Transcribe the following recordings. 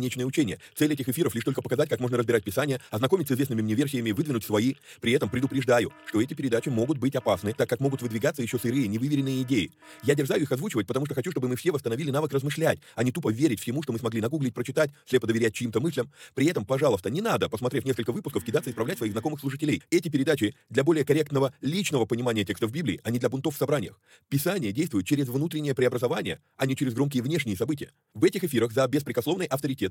конечное учение. Цель этих эфиров лишь только показать, как можно разбирать Писание, ознакомиться с известными мне версиями, выдвинуть свои. При этом предупреждаю, что эти передачи могут быть опасны, так как могут выдвигаться еще сырые, невыверенные идеи. Я дерзаю их озвучивать, потому что хочу, чтобы мы все восстановили навык размышлять, а не тупо верить всему, что мы смогли нагуглить, прочитать, слепо доверять чьим-то мыслям. При этом, пожалуйста, не надо, посмотрев несколько выпусков, кидаться и исправлять своих знакомых служителей. Эти передачи для более корректного личного понимания текстов Библии, а не для бунтов в собраниях. Писание действует через внутреннее преобразование, а не через громкие внешние события. В этих эфирах за беспрекословный авторитет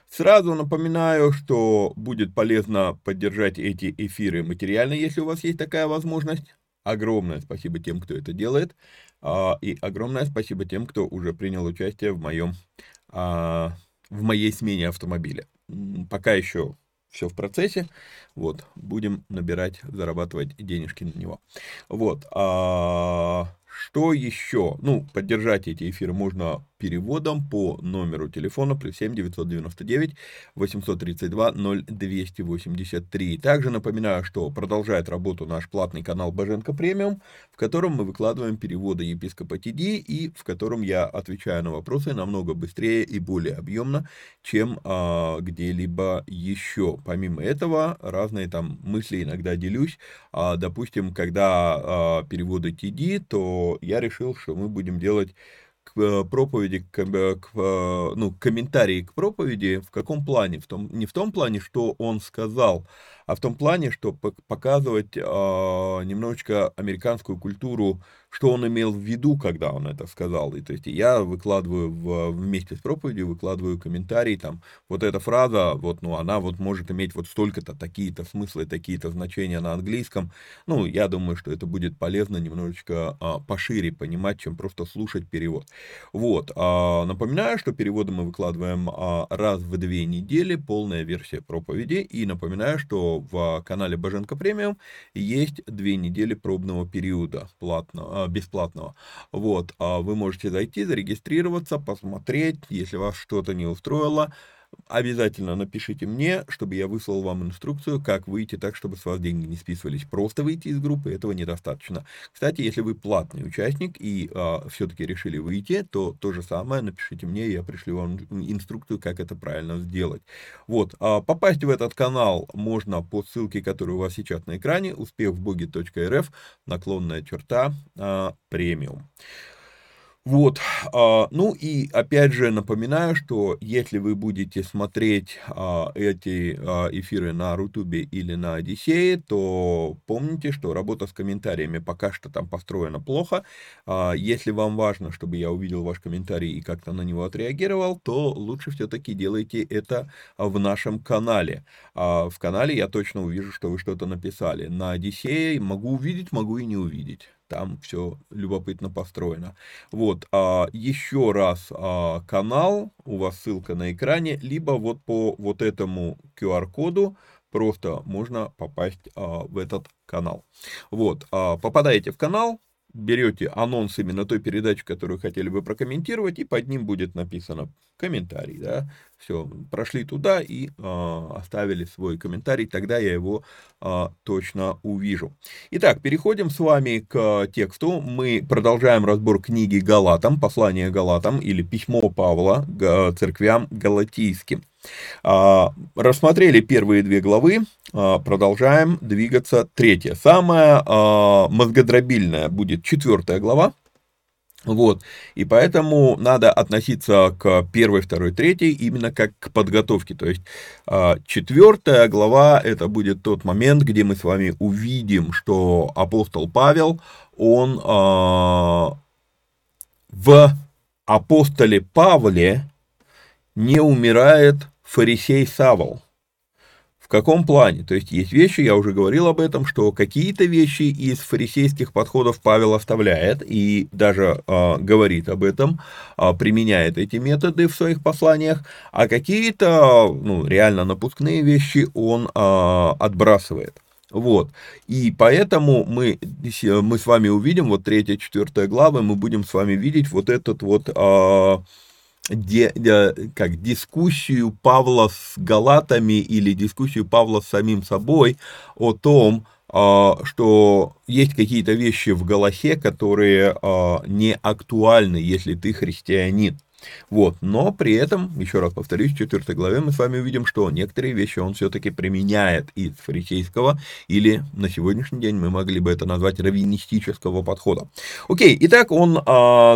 Сразу напоминаю, что будет полезно поддержать эти эфиры материально, если у вас есть такая возможность. Огромное спасибо тем, кто это делает. И огромное спасибо тем, кто уже принял участие в моей смене автомобиля. Пока еще все в процессе. Вот, будем набирать, зарабатывать денежки на него. Вот. Что еще? Ну, поддержать эти эфиры можно переводом по номеру телефона +7 999 832 0283. Также напоминаю, что продолжает работу наш платный канал Боженко Премиум, в котором мы выкладываем переводы епископа Тиди и в котором я отвечаю на вопросы намного быстрее и более объемно, чем где-либо еще. Помимо этого, разные там мысли иногда делюсь. Допустим, когда переводы Тиди, то я решил, что мы будем делать к проповеди, комментарии к проповеди, в каком плане? Не в том плане, что он сказал, а в том плане, что показывать немножечко американскую культуру, что он имел в виду, когда он это сказал. И то есть я выкладываю вместе с проповедью, выкладываю комментарий, там, вот эта фраза, вот, ну, она вот может иметь вот столько-то, такие-то смыслы, такие-то значения на английском. Ну, я думаю, что это будет полезно немножечко пошире понимать, чем просто слушать перевод. Вот, напоминаю, что переводы мы выкладываем раз в 2 недели, полная версия проповеди, и напоминаю, что в канале Боженко Премиум есть 2 недели пробного периода бесплатного. Вот, вы можете зайти, зарегистрироваться, посмотреть, если вас что-то не устроило, Обязательно напишите мне, чтобы я выслал вам инструкцию, как выйти так, чтобы с вас деньги не списывались. Просто выйти из группы этого недостаточно. Кстати, если вы платный участник и все-таки решили выйти, то же самое напишите мне, я пришлю вам инструкцию, как это правильно сделать. Вот. Попасть в этот канал можно по ссылке, которая у вас сейчас на экране, успехвбоге.рф, /, премиум. Вот, ну и опять же напоминаю, что если вы будете смотреть эти эфиры на Rutube или на Одиссее, то помните, что работа с комментариями пока что там построена плохо. Если вам важно, чтобы я увидел ваш комментарий и как-то на него отреагировал, то лучше все-таки делайте это в нашем канале. В канале я точно увижу, что вы что-то написали. На Одиссее могу увидеть, могу и не увидеть. Там все любопытно построено. Вот, еще раз канал, у вас ссылка на экране, либо вот по вот этому QR-коду просто можно попасть в этот канал. Вот, попадаете в канал, берете анонс именно той передачи, которую хотели бы прокомментировать, и под ним будет написано комментарий, да, все, прошли туда и оставили свой комментарий, тогда я его точно увижу. Итак, переходим с вами к тексту. Мы продолжаем разбор книги Галатам, послание Галатам или письмо Павла к церквям галатийским. Рассмотрели первые две главы, продолжаем двигаться третья. Самая мозгодробильная будет 4 глава. Вот, и поэтому надо относиться к 1, 2, 3 именно как к подготовке, то есть 4 глава это будет тот момент, где мы с вами увидим, что апостол Павел, он в апостоле Павле не умирает фарисей Савл. В каком плане? То есть есть вещи, я уже говорил об этом, что какие-то вещи из фарисейских подходов Павел оставляет и даже говорит об этом, применяет эти методы в своих посланиях, а какие-то реально напускные вещи он отбрасывает. Вот, и поэтому мы с вами увидим, вот 3-4 главы, мы будем с вами видеть вот этот вот... как дискуссию Павла с галатами или дискуссию Павла с самим собой о том, что есть какие-то вещи в Галахе, которые не актуальны, если ты христианин. Вот, но при этом, еще раз повторюсь, в 4 главе мы с вами увидим, что некоторые вещи он все-таки применяет из фарисейского, или на сегодняшний день мы могли бы это назвать раввинистического подхода. Окей, итак, он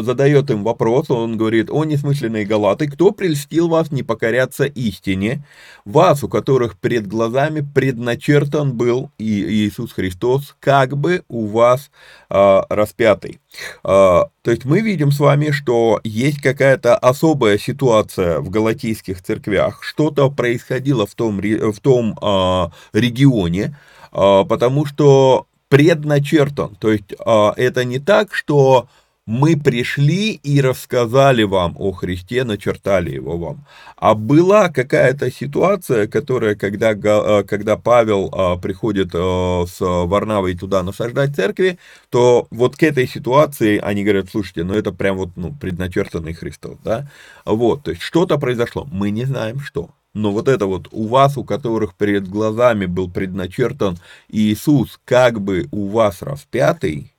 задает им вопрос, он говорит: «О несмысленные галаты, кто прельстил вас не покоряться истине, вас, у которых пред глазами предначертан был Иисус Христос, как бы у вас распятый». То есть мы видим с вами, что есть какая-то особая ситуация в галатийских церквях, что-то происходило в том регионе, потому что предначертан, то есть это не так, что мы пришли и рассказали вам о Христе, начертали его вам, а была какая-то ситуация, которая, когда Павел приходит с Варнавой туда насаждать церкви, то вот к этой ситуации они говорят: слушайте, это прям вот предначертанный Христос, да, вот, то есть что-то произошло, мы не знаем что. Но вот это вот у вас, у которых перед глазами был предначертан Иисус, как бы у вас распятый.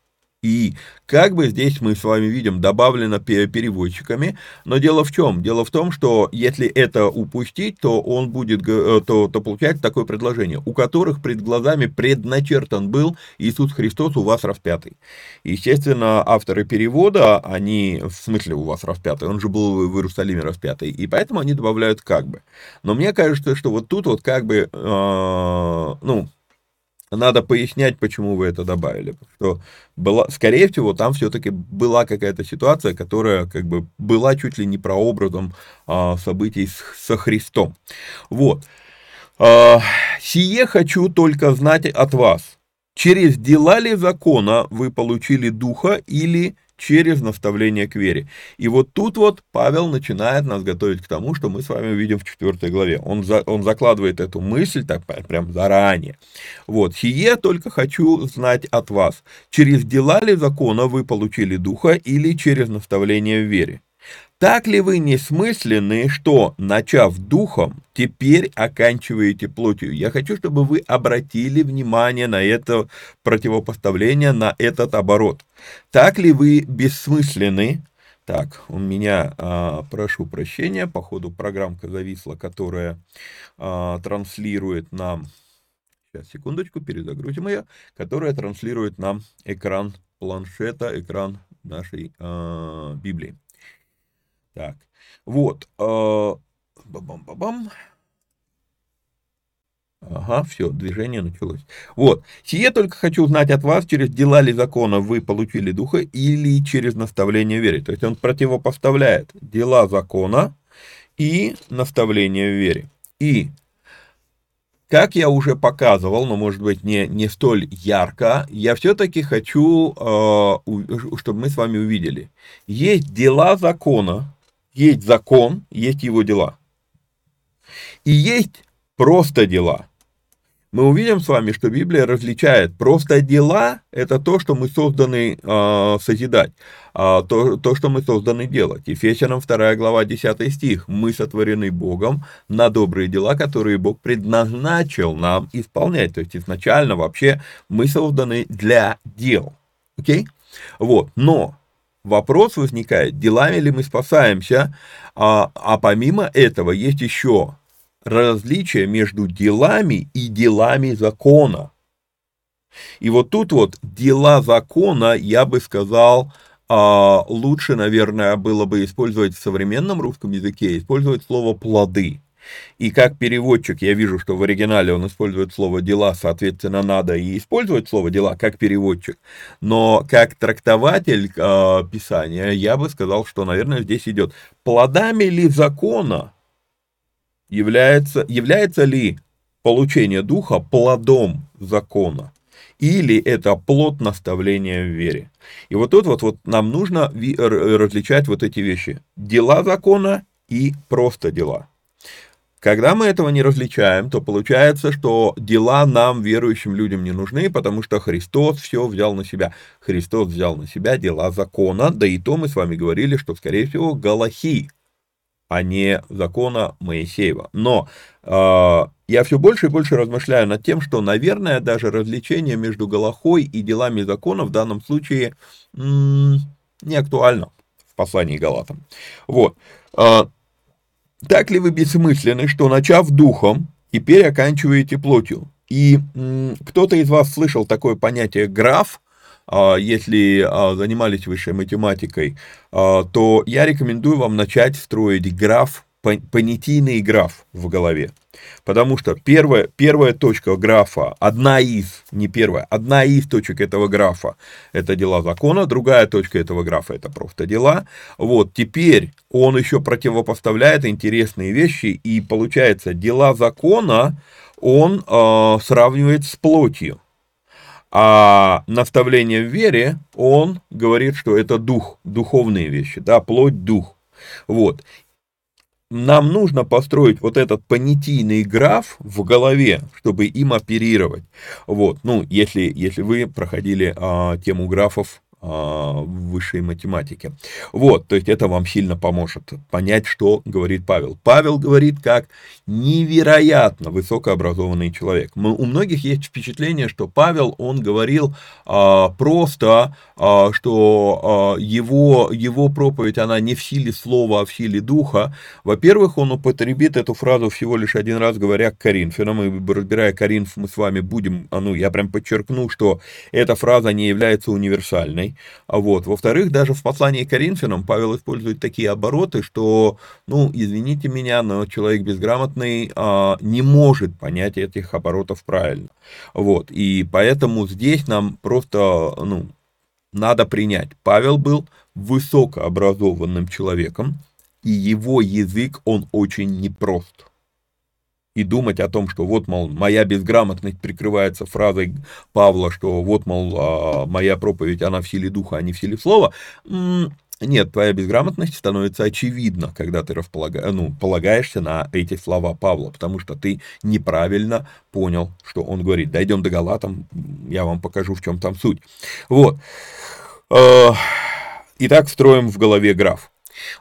И как бы здесь мы с вами видим, добавлено переводчиками, но дело в чем? Дело в том, что если это упустить, то он будет получать такое предложение: у которых пред глазами предначертан был Иисус Христос, у вас распятый. Естественно, авторы перевода, они, в смысле у вас распятый, он же был в Иерусалиме распятый, и поэтому они добавляют «как бы». Но мне кажется, что вот тут вот как бы, надо пояснять, почему вы это добавили, потому что, скорее всего, там все-таки была какая-то ситуация, которая как бы была чуть ли не прообразом событий со Христом. Вот. «Сие хочу только знать от вас, через дела ли закона вы получили духа или через наставление к вере». И вот тут вот Павел начинает нас готовить к тому, что мы с вами увидим в 4 главе. Он закладывает эту мысль так прям заранее. Вот, «Сие только хочу знать от вас, через дела ли закона вы получили духа или через наставление в вере». Так ли вы несмысленны, что, начав духом, теперь оканчиваете плотью? Я хочу, чтобы вы обратили внимание на это противопоставление, на этот оборот. Так ли вы бессмысленны? Так, у меня, прошу прощения, походу программка зависла, которая транслирует нам, сейчас, секундочку, перезагрузим ее, которая транслирует нам экран планшета, экран нашей Библии. Так, вот, бам-бам-бам-бам. Ага, все, движение началось. Вот, сие только хочу узнать от вас, через дела ли закона вы получили духа или через наставление веры. То есть он противопоставляет дела закона и наставление веры. И, как я уже показывал, но, может быть, не столь ярко, я все-таки хочу, чтобы мы с вами увидели. Есть дела закона, есть закон, есть его дела. И есть просто дела. Мы увидим с вами, что Библия различает. Просто дела – это то, что мы созданы созидать, то, что мы созданы делать. Ефесянам 2 глава 10 стих. «Мы сотворены Богом на добрые дела, которые Бог предназначил нам исполнять». То есть изначально вообще мы созданы для дел. Окей? Вот. Но вопрос возникает, делами ли мы спасаемся, а помимо этого есть еще различие между делами и делами закона. И вот тут вот дела закона, я бы сказал, лучше, наверное, было бы использовать в современном русском языке, использовать слово «плоды». И как переводчик, я вижу, что в оригинале он использует слово «дела», соответственно, надо и использовать слово «дела» как переводчик. Но как трактователь Писания, я бы сказал, что, наверное, здесь идет «плодами ли закона?» Является ли получение духа плодом закона, или это плод наставления в вере? И вот тут вот нам нужно различать вот эти вещи. Дела закона и просто дела. Когда мы этого не различаем, то получается, что дела нам, верующим людям, не нужны, потому что Христос все взял на себя. Христос взял на себя дела закона, да и то мы с вами говорили, что, скорее всего, Галахи, а не закона Моисеева. Но я все больше и больше размышляю над тем, что, наверное, даже различение между Галахой и делами закона в данном случае не актуально в послании Галатам. Вот. Так ли вы бессмысленны, что, начав духом, теперь оканчиваете плотью? И кто-то из вас слышал такое понятие «граф»? Если занимались высшей математикой, то я рекомендую вам начать строить граф, понятийный граф в голове. Потому что первая точка графа, одна из, не первая, одна из точек этого графа – это дела закона, другая точка этого графа – это просто дела. Вот, теперь он еще противопоставляет интересные вещи, и получается, дела закона он сравнивает с плотью. А наставление в вере, он говорит, что это дух, духовные вещи, да, плоть, дух. Вот. Нам нужно построить вот этот понятийный граф в голове, чтобы им оперировать. Вот, ну, если вы проходили тему графов в высшей математике. Вот, то есть это вам сильно поможет понять, что говорит Павел. Павел говорит как невероятно высокообразованный человек. У многих есть впечатление, что Павел, он говорил что его проповедь, она не в силе слова, а в силе духа. Во-первых, он употребит эту фразу всего лишь один раз, говоря к Коринфянам, и разбирая Коринф, мы с вами будем, я прям подчеркну, что эта фраза не является универсальной. Вот. Во-вторых, даже в послании к Коринфянам Павел использует такие обороты, что, извините меня, но человек безграмотный не может понять этих оборотов правильно. Вот. И поэтому здесь нам просто, надо принять. Павел был высокообразованным человеком, и его язык, он очень непрост. И думать о том, что вот, мол, моя безграмотность прикрывается фразой Павла, что вот, мол, моя проповедь, она в силе духа, а не в силе слова. Нет, твоя безграмотность становится очевидна, когда ты полагаешься на эти слова Павла, потому что ты неправильно понял, что он говорит. Дойдем до Галатам, я вам покажу, в чем там суть. Вот. Итак, строим в голове граф.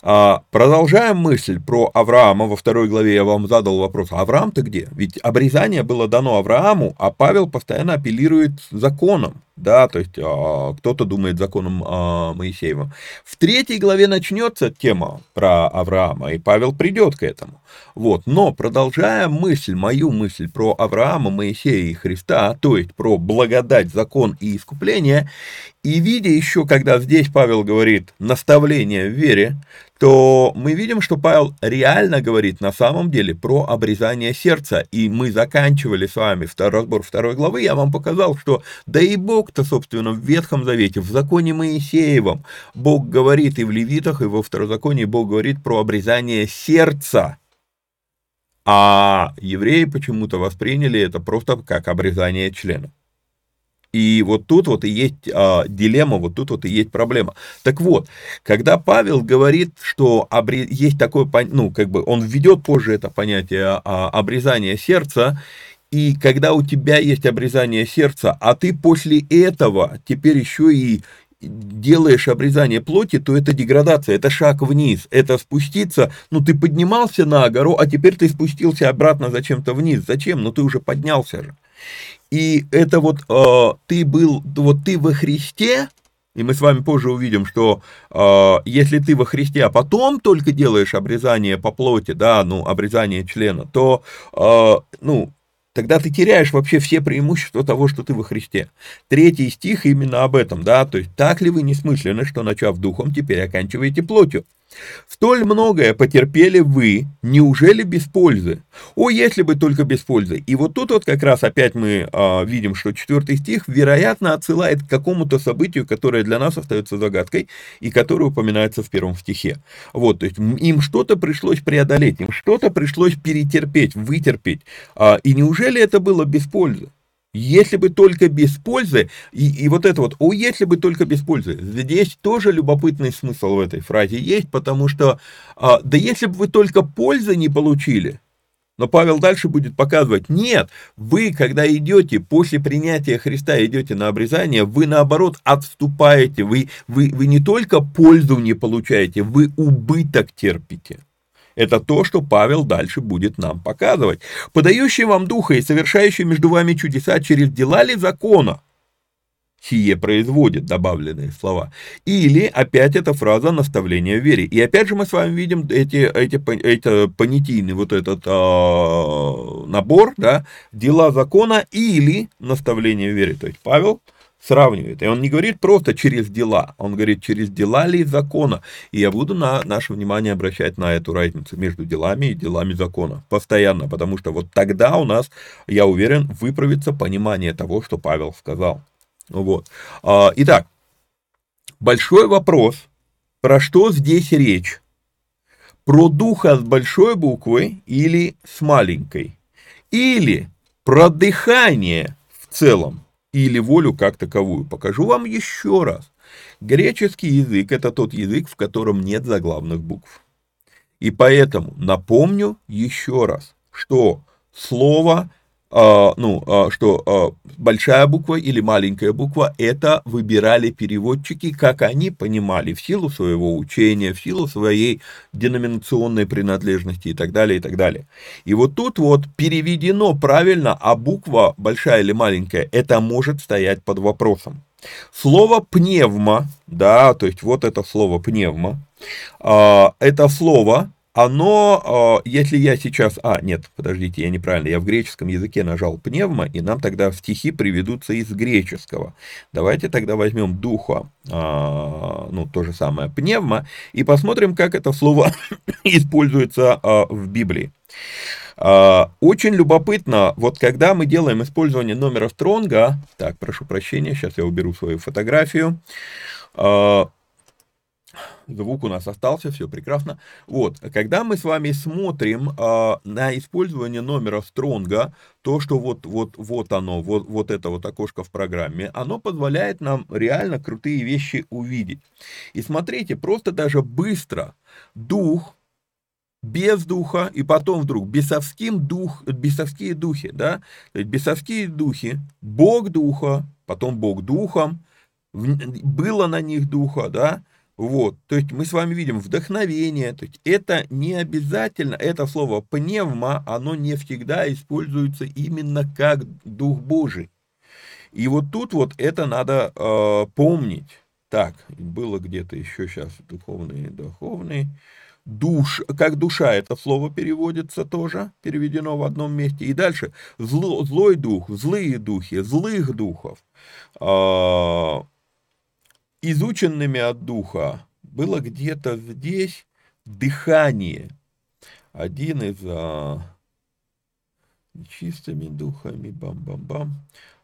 Продолжаем мысль про Авраама. Во 2 главе я вам задал вопрос, Авраам-то где? Ведь обрезание было дано Аврааму, а Павел постоянно апеллирует законом. Да, то есть кто-то думает законом Моисеевым. В 3 главе начнется тема про Авраама, и Павел придет к этому. Вот. Но продолжая мысль, мою мысль про Авраама, Моисея и Христа, то есть про благодать, закон и искупление, и видя еще, когда здесь Павел говорит «наставление в вере», то мы видим, что Павел реально говорит на самом деле про обрезание сердца. И мы заканчивали с вами разбор 2 главы, я вам показал, что да и Бог-то, собственно, в Ветхом Завете, в законе Моисеевом, Бог говорит и в Левитах, и во Второзаконии Бог говорит про обрезание сердца. А евреи почему-то восприняли это просто как обрезание члена. И вот тут вот и есть дилемма, вот тут вот и есть проблема. Так вот, когда Павел говорит, что есть такое, ну, как бы он введет позже это понятие обрезания сердца, и когда у тебя есть обрезание сердца, а ты после этого теперь еще и делаешь обрезание плоти, то это деградация, это шаг вниз, это спуститься, ну ты поднимался на гору, а теперь ты спустился обратно зачем-то вниз, зачем, ну ты уже поднялся же. И это вот ты во Христе, и мы с вами позже увидим, что если ты во Христе, а потом только делаешь обрезание по плоти, да, ну, обрезание члена, то, ну, тогда ты теряешь вообще все преимущества того, что ты во Христе. 3 стих именно об этом, да, то есть так ли вы несмысленны, что, начав духом, теперь оканчиваете плотью? «Столь многое потерпели вы, неужели без пользы? О, если бы только без пользы!» И вот тут вот как раз опять мы видим, что 4 стих, вероятно, отсылает к какому-то событию, которое для нас остается загадкой, и которое упоминается в 1 стихе. Вот, то есть им что-то пришлось преодолеть, им что-то пришлось перетерпеть, вытерпеть. И неужели это было без пользы? Если бы только без пользы, и вот это вот, о, если бы только без пользы, здесь тоже любопытный смысл в этой фразе есть, потому что, да если бы вы только пользы не получили, но Павел дальше будет показывать, нет, вы, когда идете, после принятия Христа идете на обрезание, вы наоборот отступаете, вы не только пользу не получаете, вы убыток терпите. Это то, что Павел дальше будет нам показывать. «Подающий вам духа и совершающий между вами чудеса через дела ли закона?» «Сие производит» добавленные слова. Или опять эта фраза «наставление в вере». И опять же мы с вами видим эти понятийный вот этот набор, да, «дела закона» или «наставление в вере». То есть Павел сравнивает. И он не говорит просто через дела, он говорит через дела ли закона. И я буду наше внимание обращать на эту разницу между делами и делами закона постоянно, потому что вот тогда у нас, я уверен, выправится понимание того, что Павел сказал. Вот. Итак, большой вопрос, про что здесь речь? Про духа с большой буквы или с маленькой? Или про дыхание в целом? Или волю как таковую. Покажу вам еще раз. Греческий язык – это тот язык, в котором нет заглавных букв. И поэтому напомню еще раз, что слово, что большая буква или маленькая буква – это выбирали переводчики, как они понимали, в силу своего учения, в силу своей деноминационной принадлежности и так далее, и так далее. И вот тут вот переведено правильно, а буква большая или маленькая – это может стоять под вопросом. Слово «пневма», да, то есть вот это слово «пневма», это слово… Оно, если я сейчас... нет, подождите, я неправильно, я в греческом языке нажал пневма, и нам тогда стихи приведутся из греческого. Давайте тогда возьмем духа, ну, то же самое пневма, и посмотрим, как это слово используется в Библии. Очень любопытно, вот когда мы делаем использование номера Стронга... Так, прошу прощения, сейчас я уберу свою фотографию... Звук у нас остался, все прекрасно. Вот, когда мы с вами смотрим на использование номера Стронга, то, что вот оно, вот это вот окошко в программе, оно позволяет нам реально крутые вещи увидеть. И смотрите, просто даже быстро, дух, без духа, и потом вдруг бесовские духи, да, бесовские духи, бог духа, потом бог духом, было на них духа, да, Вот, то есть мы с вами видим вдохновение, то есть это не обязательно, это слово пневма, оно не всегда используется именно как Дух Божий. И вот тут вот это надо помнить. Так, было где-то еще сейчас духовные. Душ, как душа, это слово переводится тоже, переведено в одном месте. И дальше, злой дух, злые духи, злых духов. Изученными от духа было где-то здесь дыхание. Один из чистыми духами, бам-бам-бам,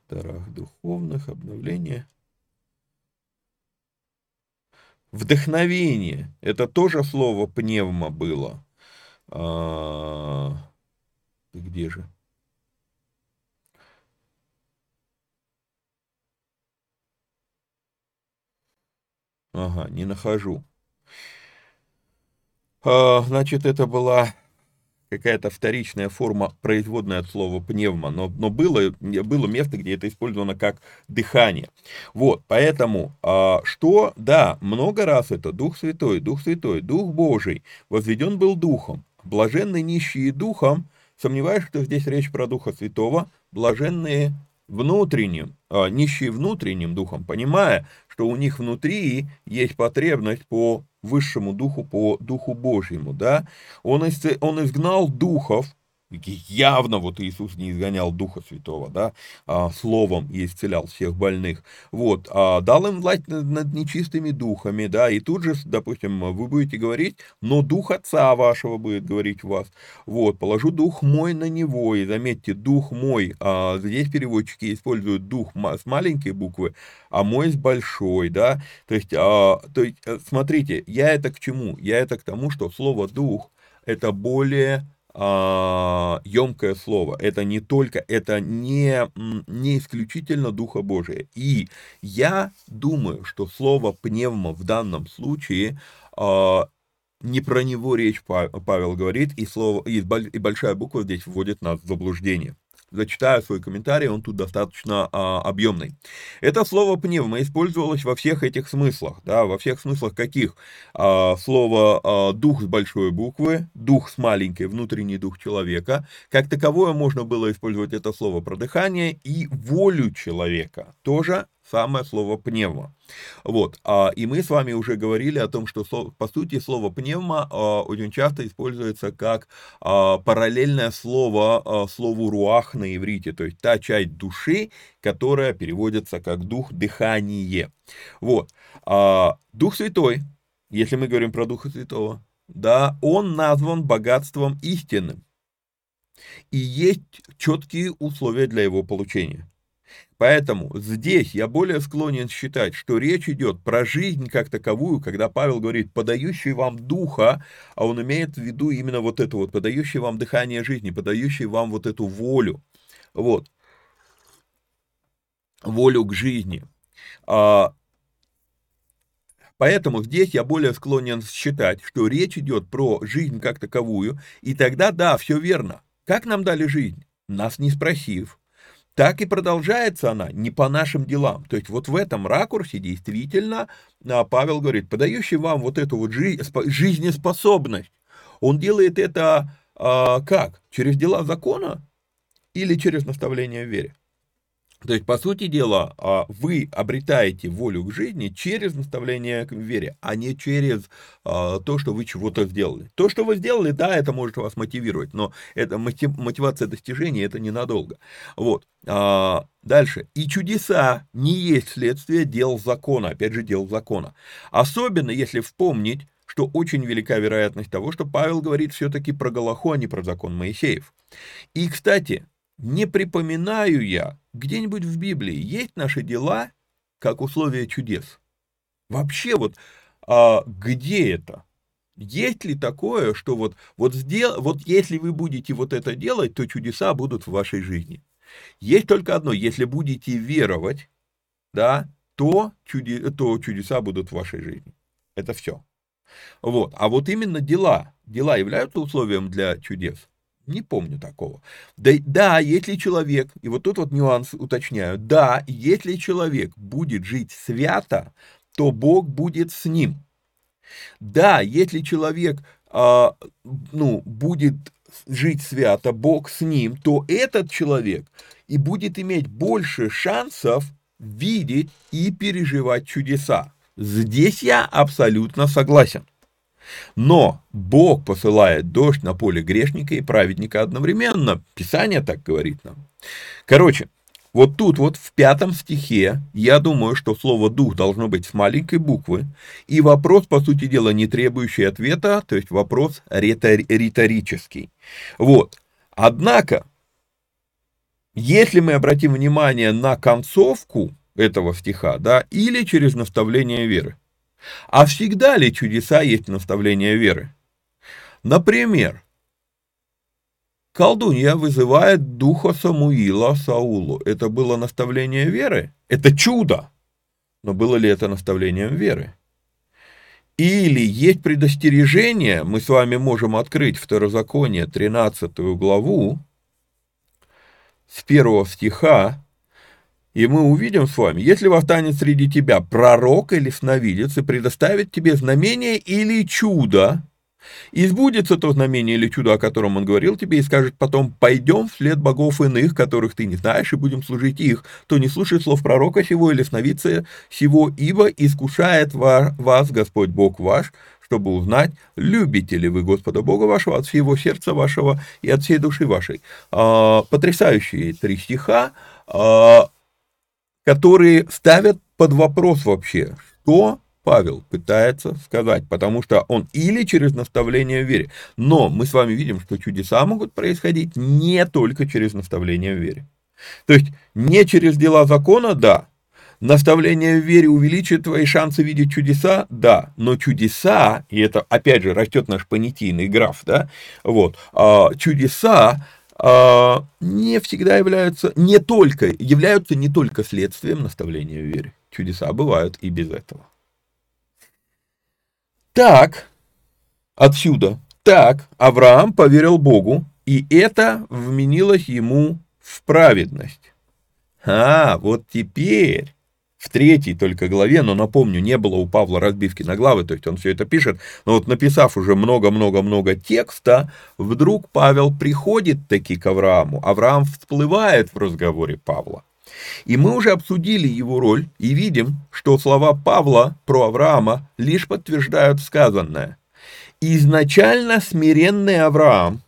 дарах духовных, обновление. Вдохновение, это тоже слово пневма было. Где же? Ага, не нахожу. Значит, это была какая-то вторичная форма, производная от слова пневма, но было место, где это использовано как дыхание. Вот, поэтому, что, да, много раз это Дух Святой, Дух Божий, возведен был Духом, блаженны нищие Духом, сомневаюсь, что здесь речь про Духа Святого, блаженные внутренним, нищие внутренним Духом, понимая, что у них внутри есть потребность по высшему духу, по духу Божьему, да, он изгнал духов, явно вот Иисус не изгонял Духа Святого, да, словом и исцелял всех больных, вот, дал им власть над нечистыми духами, да, и тут же, допустим, вы будете говорить, но дух отца вашего будет говорить в вас, вот, положу дух мой на него, и заметьте, дух мой, здесь переводчики используют дух с маленькой буквы, а мой с большой, да, то есть смотрите, я это к чему? Я это к тому, что слово дух, это более емкое слово, это не только, это не исключительно Духа Божия. И я думаю, что слово пневма в данном случае, не про него речь Павел говорит, и большая буква здесь вводит нас в заблуждение. Зачитаю свой комментарий, он тут достаточно объемный. Это слово пневма использовалось во всех этих смыслах, да, во всех смыслах каких? Слово дух с большой буквы, дух с маленькой, внутренний дух человека. Как таковое можно было использовать это слово про дыхание и волю человека, тоже самое слово пневма. Вот, и мы с вами уже говорили о том, что по сути слово пневма очень часто используется как параллельное слово слову руах на иврите, то есть та часть души, которая переводится как дух, дыхание. Вот, Дух Святой, если мы говорим про Духа Святого, да, он назван богатством истинным, и есть четкие условия для его получения. Поэтому здесь я более склонен считать, что речь идет про жизнь как таковую, когда Павел говорит «подающий вам духа», а он имеет в виду именно вот это вот «подающий вам дыхание жизни», «подающий вам вот эту волю», вот, волю к жизни. Поэтому здесь я более склонен считать, что речь идет про жизнь как таковую, и тогда да, все верно. Как нам дали жизнь? Нас не спросив. Так и продолжается она, не по нашим делам. То есть вот в этом ракурсе действительно Павел говорит, подающий вам вот эту вот жизнеспособность, он делает это как? Через дела закона или через наставление в вере? То есть, по сути дела, вы обретаете волю к жизни через наставление к вере, а не через то, что вы чего-то сделали. То, что вы сделали, да, это может вас мотивировать, но это мотивация достижения, это ненадолго. Вот. Дальше. «И чудеса не есть следствие дел закона». Опять же, дел закона. Особенно, если вспомнить, что очень велика вероятность того, что Павел говорит все-таки про Галаху, а не про закон Моисеев. И, кстати, не припоминаю я, где-нибудь в Библии есть наши дела как условие чудес? Вообще вот где это? Есть ли такое, что вот если вы будете вот это делать, то чудеса будут в вашей жизни? Есть только одно, если будете веровать, да, то чудеса будут в вашей жизни. Это все. Вот. А вот именно дела. Дела являются условием для чудес? Не помню такого. Да, если человек, и вот тут вот нюанс уточняю, да, если человек будет жить свято, то Бог будет с ним. Да, если человек будет жить свято, Бог с ним, то этот человек и будет иметь больше шансов видеть и переживать чудеса. Здесь я абсолютно согласен. Но Бог посылает дождь на поле грешника и праведника одновременно. Писание так говорит нам. Короче, вот тут вот в 5 стихе, я думаю, что слово «дух» должно быть с маленькой буквы. И вопрос, по сути дела, не требующий ответа, то есть вопрос риторический. Вот. Однако, если мы обратим внимание на концовку этого стиха, да, или через наставление веры. А всегда ли чудеса есть наставление веры? Например, колдунья вызывает духа Самуила Саулу. Это было наставление веры? Это чудо! Но было ли это наставлением веры? Или есть предостережение, мы с вами можем открыть Второзаконие, 13 главу, с 1 стиха, и мы увидим с вами, если восстанет среди тебя пророк или сновидец и предоставит тебе знамение или чудо, и сбудется то знамение или чудо, о котором он говорил тебе, и скажет потом, пойдем вслед богов иных, которых ты не знаешь, и будем служить их, то не слушай слов пророка сего или сновидца сего, ибо искушает вас Господь Бог ваш, чтобы узнать, любите ли вы Господа Бога вашего от всего сердца вашего и от всей души вашей. Потрясающие 3 стиха. Которые ставят под вопрос вообще, что Павел пытается сказать, потому что он или через наставление в вере. Но мы с вами видим, что чудеса могут происходить не только через наставление в вере. То есть не через дела закона, да. Наставление в вере увеличит твои шансы видеть чудеса, да. Но чудеса, и это опять же растет наш понятийный граф, да, вот, чудеса, не всегда являются не только следствием наставления в вере. Чудеса бывают и без этого. Так, Авраам поверил Богу, и это вменилось ему в праведность. Вот теперь, в 3 только главе, но напомню, не было у Павла разбивки на главы, то есть он все это пишет, но вот написав уже много-много-много текста, вдруг Павел приходит таки к Аврааму. Авраам всплывает в разговоре Павла. И мы уже обсудили его роль и видим, что слова Павла про Авраама лишь подтверждают сказанное. Изначально смиренный Авраам,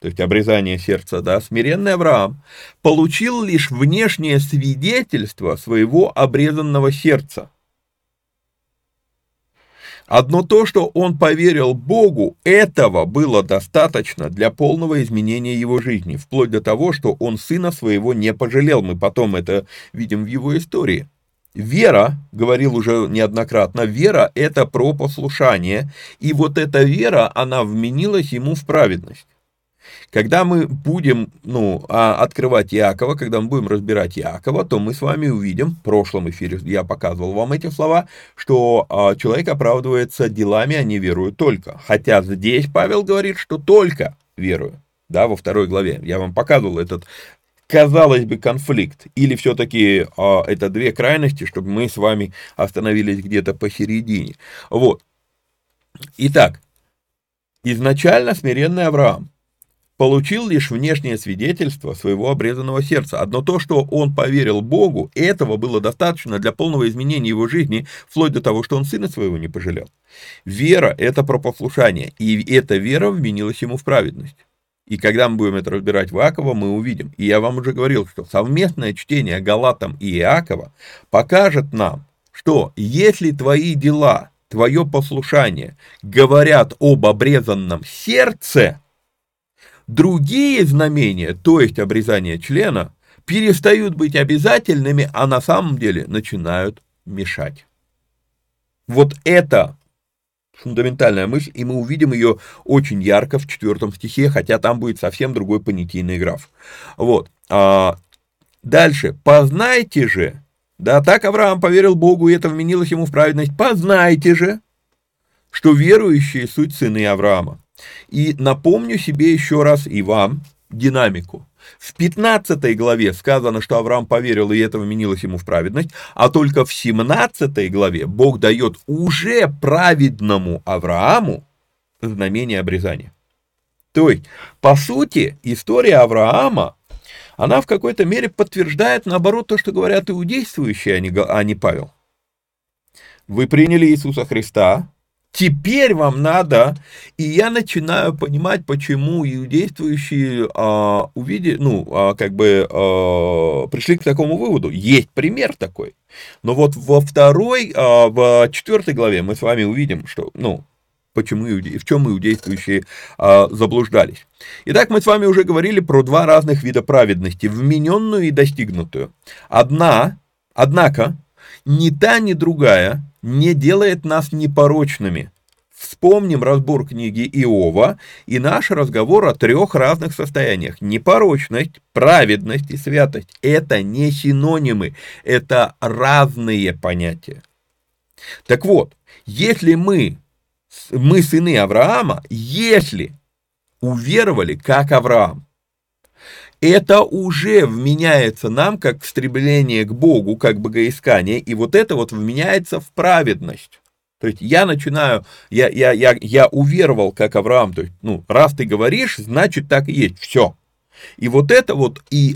то есть обрезание сердца, да, смиренный Авраам, получил лишь внешнее свидетельство своего обрезанного сердца. Одно то, что он поверил Богу, этого было достаточно для полного изменения его жизни, вплоть до того, что он сына своего не пожалел, мы потом это видим в его истории. Вера, говорил уже неоднократно, вера – это про послушание, и вот эта вера, она вменилась ему в праведность. Когда мы будем открывать Иакова, когда мы будем разбирать Иакова, то мы с вами увидим, в прошлом эфире я показывал вам эти слова, что человек оправдывается делами, а не верою только. Хотя здесь Павел говорит, что только верую, да, во 2 главе. Я вам показывал этот, казалось бы, конфликт. Или все-таки это 2 крайности, чтобы мы с вами остановились где-то посередине. Вот. Итак, изначально смиренный Авраам получил лишь внешнее свидетельство своего обрезанного сердца. Одно то, что он поверил Богу, этого было достаточно для полного изменения его жизни, вплоть до того, что он сына своего не пожалел. Вера – это про послушание, и эта вера вменилась ему в праведность. И когда мы будем это разбирать в Иакова, мы увидим. И я вам уже говорил, что совместное чтение Галатам и Иакова покажет нам, что если твои дела, твое послушание говорят об обрезанном сердце, другие знамения, то есть обрезание члена, перестают быть обязательными, а на самом деле начинают мешать. Вот это фундаментальная мысль, и мы увидим ее очень ярко в 4 стихе, хотя там будет совсем другой понятийный граф. Вот. Дальше. «Познайте же». Да, так Авраам поверил Богу, и это вменилось ему в праведность. «Познайте же, что верующие суть сыны Авраама». И напомню себе еще раз и вам динамику. В 15 главе сказано, что Авраам поверил, и это вменилось ему в праведность, а только в 17 главе Бог дает уже праведному Аврааму знамение обрезания. То есть, по сути, история Авраама, она в какой-то мере подтверждает, наоборот, то, что говорят иудействующие, а не Павел. Вы приняли Иисуса Христа, теперь вам надо, и я начинаю понимать, почему иудействующие пришли к такому выводу. Есть пример такой. Но вот в 4 главе мы с вами увидим, что, почему и в чем иудействующие заблуждались. Итак, мы с вами уже говорили про два разных вида праведности, вмененную и достигнутую. Однако, ни та, ни другая не делает нас непорочными. Вспомним разбор книги Иова и наш разговор о трех разных состояниях. Непорочность, праведность и святость – это не синонимы, это разные понятия. Так вот, если мы сыны Авраама, если уверовали, как Авраам, это уже вменяется нам как стремление к Богу, как богоискание, и вот это вот вменяется в праведность. То есть я уверовал, как Авраам, то есть, раз ты говоришь, значит так и есть, все. И вот это вот и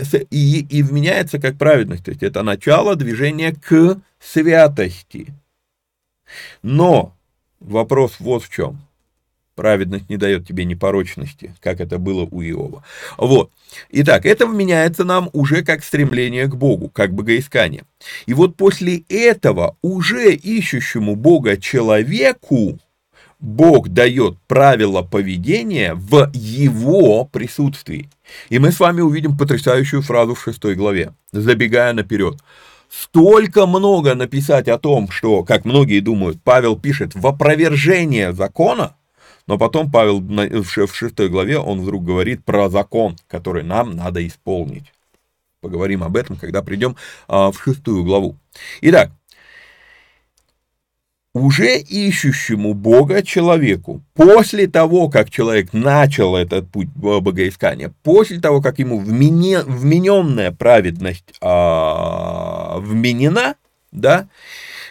вменяется как праведность, то есть это начало движения к святости. Но вопрос вот в чем. Праведность не дает тебе непорочности, как это было у Иова. Вот. Итак, это вменяется нам уже как стремление к Богу, как богоискание. И вот после этого уже ищущему Бога человеку Бог дает правила поведения в его присутствии. И мы с вами увидим потрясающую фразу в 6 главе, забегая наперед. Столько много написать о том, что, как многие думают, Павел пишет в опровержение закона, но потом Павел в 6 главе, он вдруг говорит про закон, который нам надо исполнить. Поговорим об этом, когда придем в 6 главу. Итак, уже ищущему Бога человеку, после того, как человек начал этот путь богоискания, после того, как ему вмененная праведность вменена, да,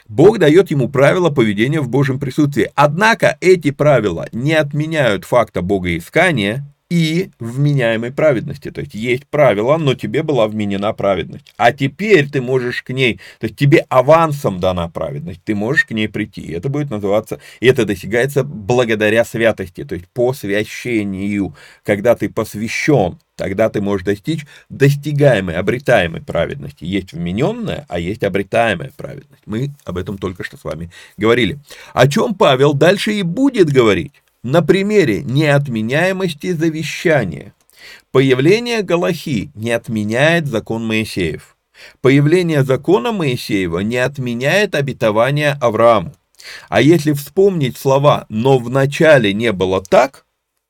Бог дает ему правила поведения в Божьем присутствии. Однако эти правила не отменяют факта богоискания и вменяемой праведности. То есть есть правила, но тебе была вменена праведность. А теперь ты можешь к ней, то есть тебе авансом дана праведность, ты можешь к ней прийти. И это будет называться, и это достигается благодаря святости, то есть посвящению. Когда ты посвящен, тогда ты можешь достичь достигаемой, обретаемой праведности. Есть вмененная, а есть обретаемая праведность. Мы об этом только что с вами говорили. О чем Павел дальше и будет говорить? На примере неотменяемости завещания. Появление Галахи не отменяет закон Моисеев. Появление закона Моисеева не отменяет обетование Аврааму. А если вспомнить слова «но вначале не было так»,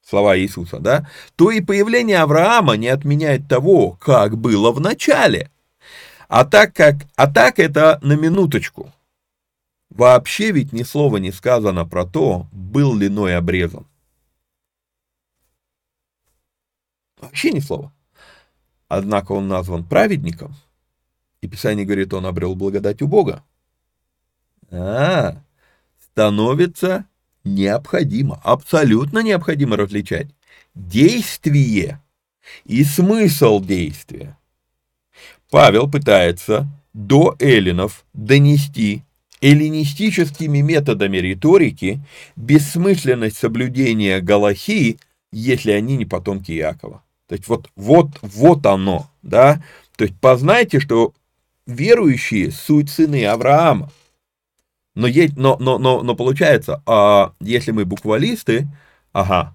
слова Иисуса, да, то и появление Авраама не отменяет того, как было в начале. А так это на минуточку. Вообще ведь ни слова не сказано про то, был ли Ной обрезан. Вообще ни слова. Однако он назван праведником, и Писание говорит, он обрел благодать у Бога. Становится необходимо, абсолютно необходимо различать действие и смысл действия. Павел пытается до эллинов донести эллинистическими методами риторики бессмысленность соблюдения Галахи, если они не потомки Иакова. То есть вот оно, да? То есть познайте, что верующие суть сыны Авраама. Но получается, если мы буквалисты, а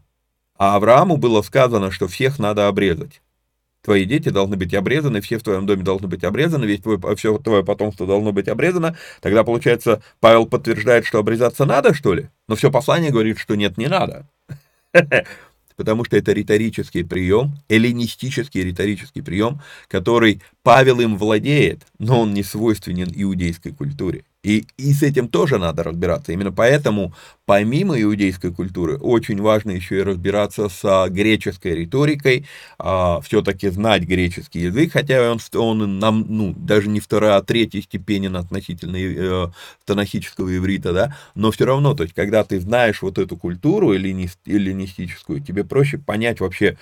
Аврааму было сказано, что всех надо обрезать. Твои дети должны быть обрезаны, все в твоем доме должны быть обрезаны, все твое потомство должно быть обрезано. Тогда, получается, Павел подтверждает, что обрезаться надо, что ли? Но все послание говорит, что нет, не надо. Потому что это риторический прием, эллинистический риторический прием, который Павел им владеет, но он не свойственен иудейской культуре. И с этим тоже надо разбираться. Именно поэтому, помимо иудейской культуры, очень важно еще и разбираться с греческой риторикой, все-таки знать греческий язык, хотя он нам, даже не вторая, а третья степень относительно танахического иврита, да, но все равно, то есть, когда ты знаешь вот эту культуру эллинистическую, тебе проще понять вообще,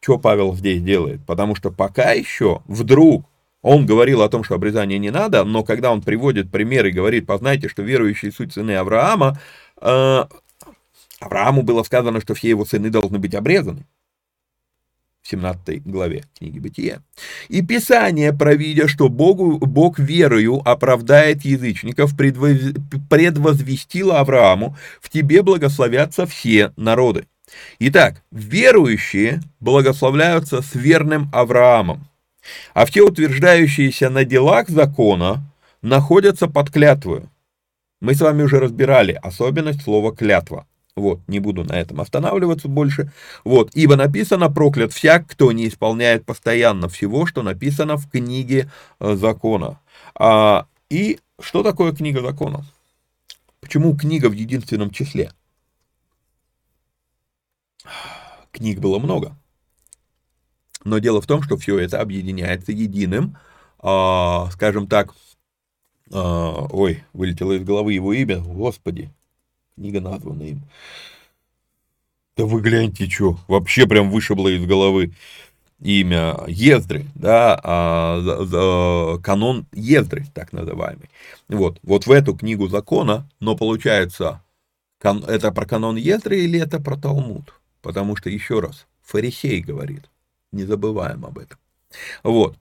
что Павел здесь делает, потому что пока еще вдруг он говорил о том, что обрезания не надо, но когда он приводит пример и говорит, познайте, что верующие суть сыны Авраама, Аврааму было сказано, что все его сыны должны быть обрезаны. В 17 главе книги Бытия. «И Писание, провидя, что Бог верою оправдает язычников, предвозвестило Аврааму, в тебе благословятся все народы. Итак, верующие благословляются с верным Авраамом. А все утверждающиеся на делах закона находятся под клятвою». Мы с вами уже разбирали особенность слова «клятва». Вот, не буду на этом останавливаться больше. Вот, ибо написано: проклят всяк, кто не исполняет постоянно всего, что написано в книге закона. И что такое книга закона? Почему книга в единственном числе? Книг было много. Но дело в том, что все это объединяется единым, скажем так, ой, вылетело из головы его имя, господи, книга названа им. Да вы гляньте, что, вообще прям вышибло из головы имя Ездры, да, канон Ездры, так называемый. Вот в эту книгу закона, но получается, это про канон Ездры или это про Талмуд? Потому что, еще раз, фарисей говорит. Не забываем об этом. Вот.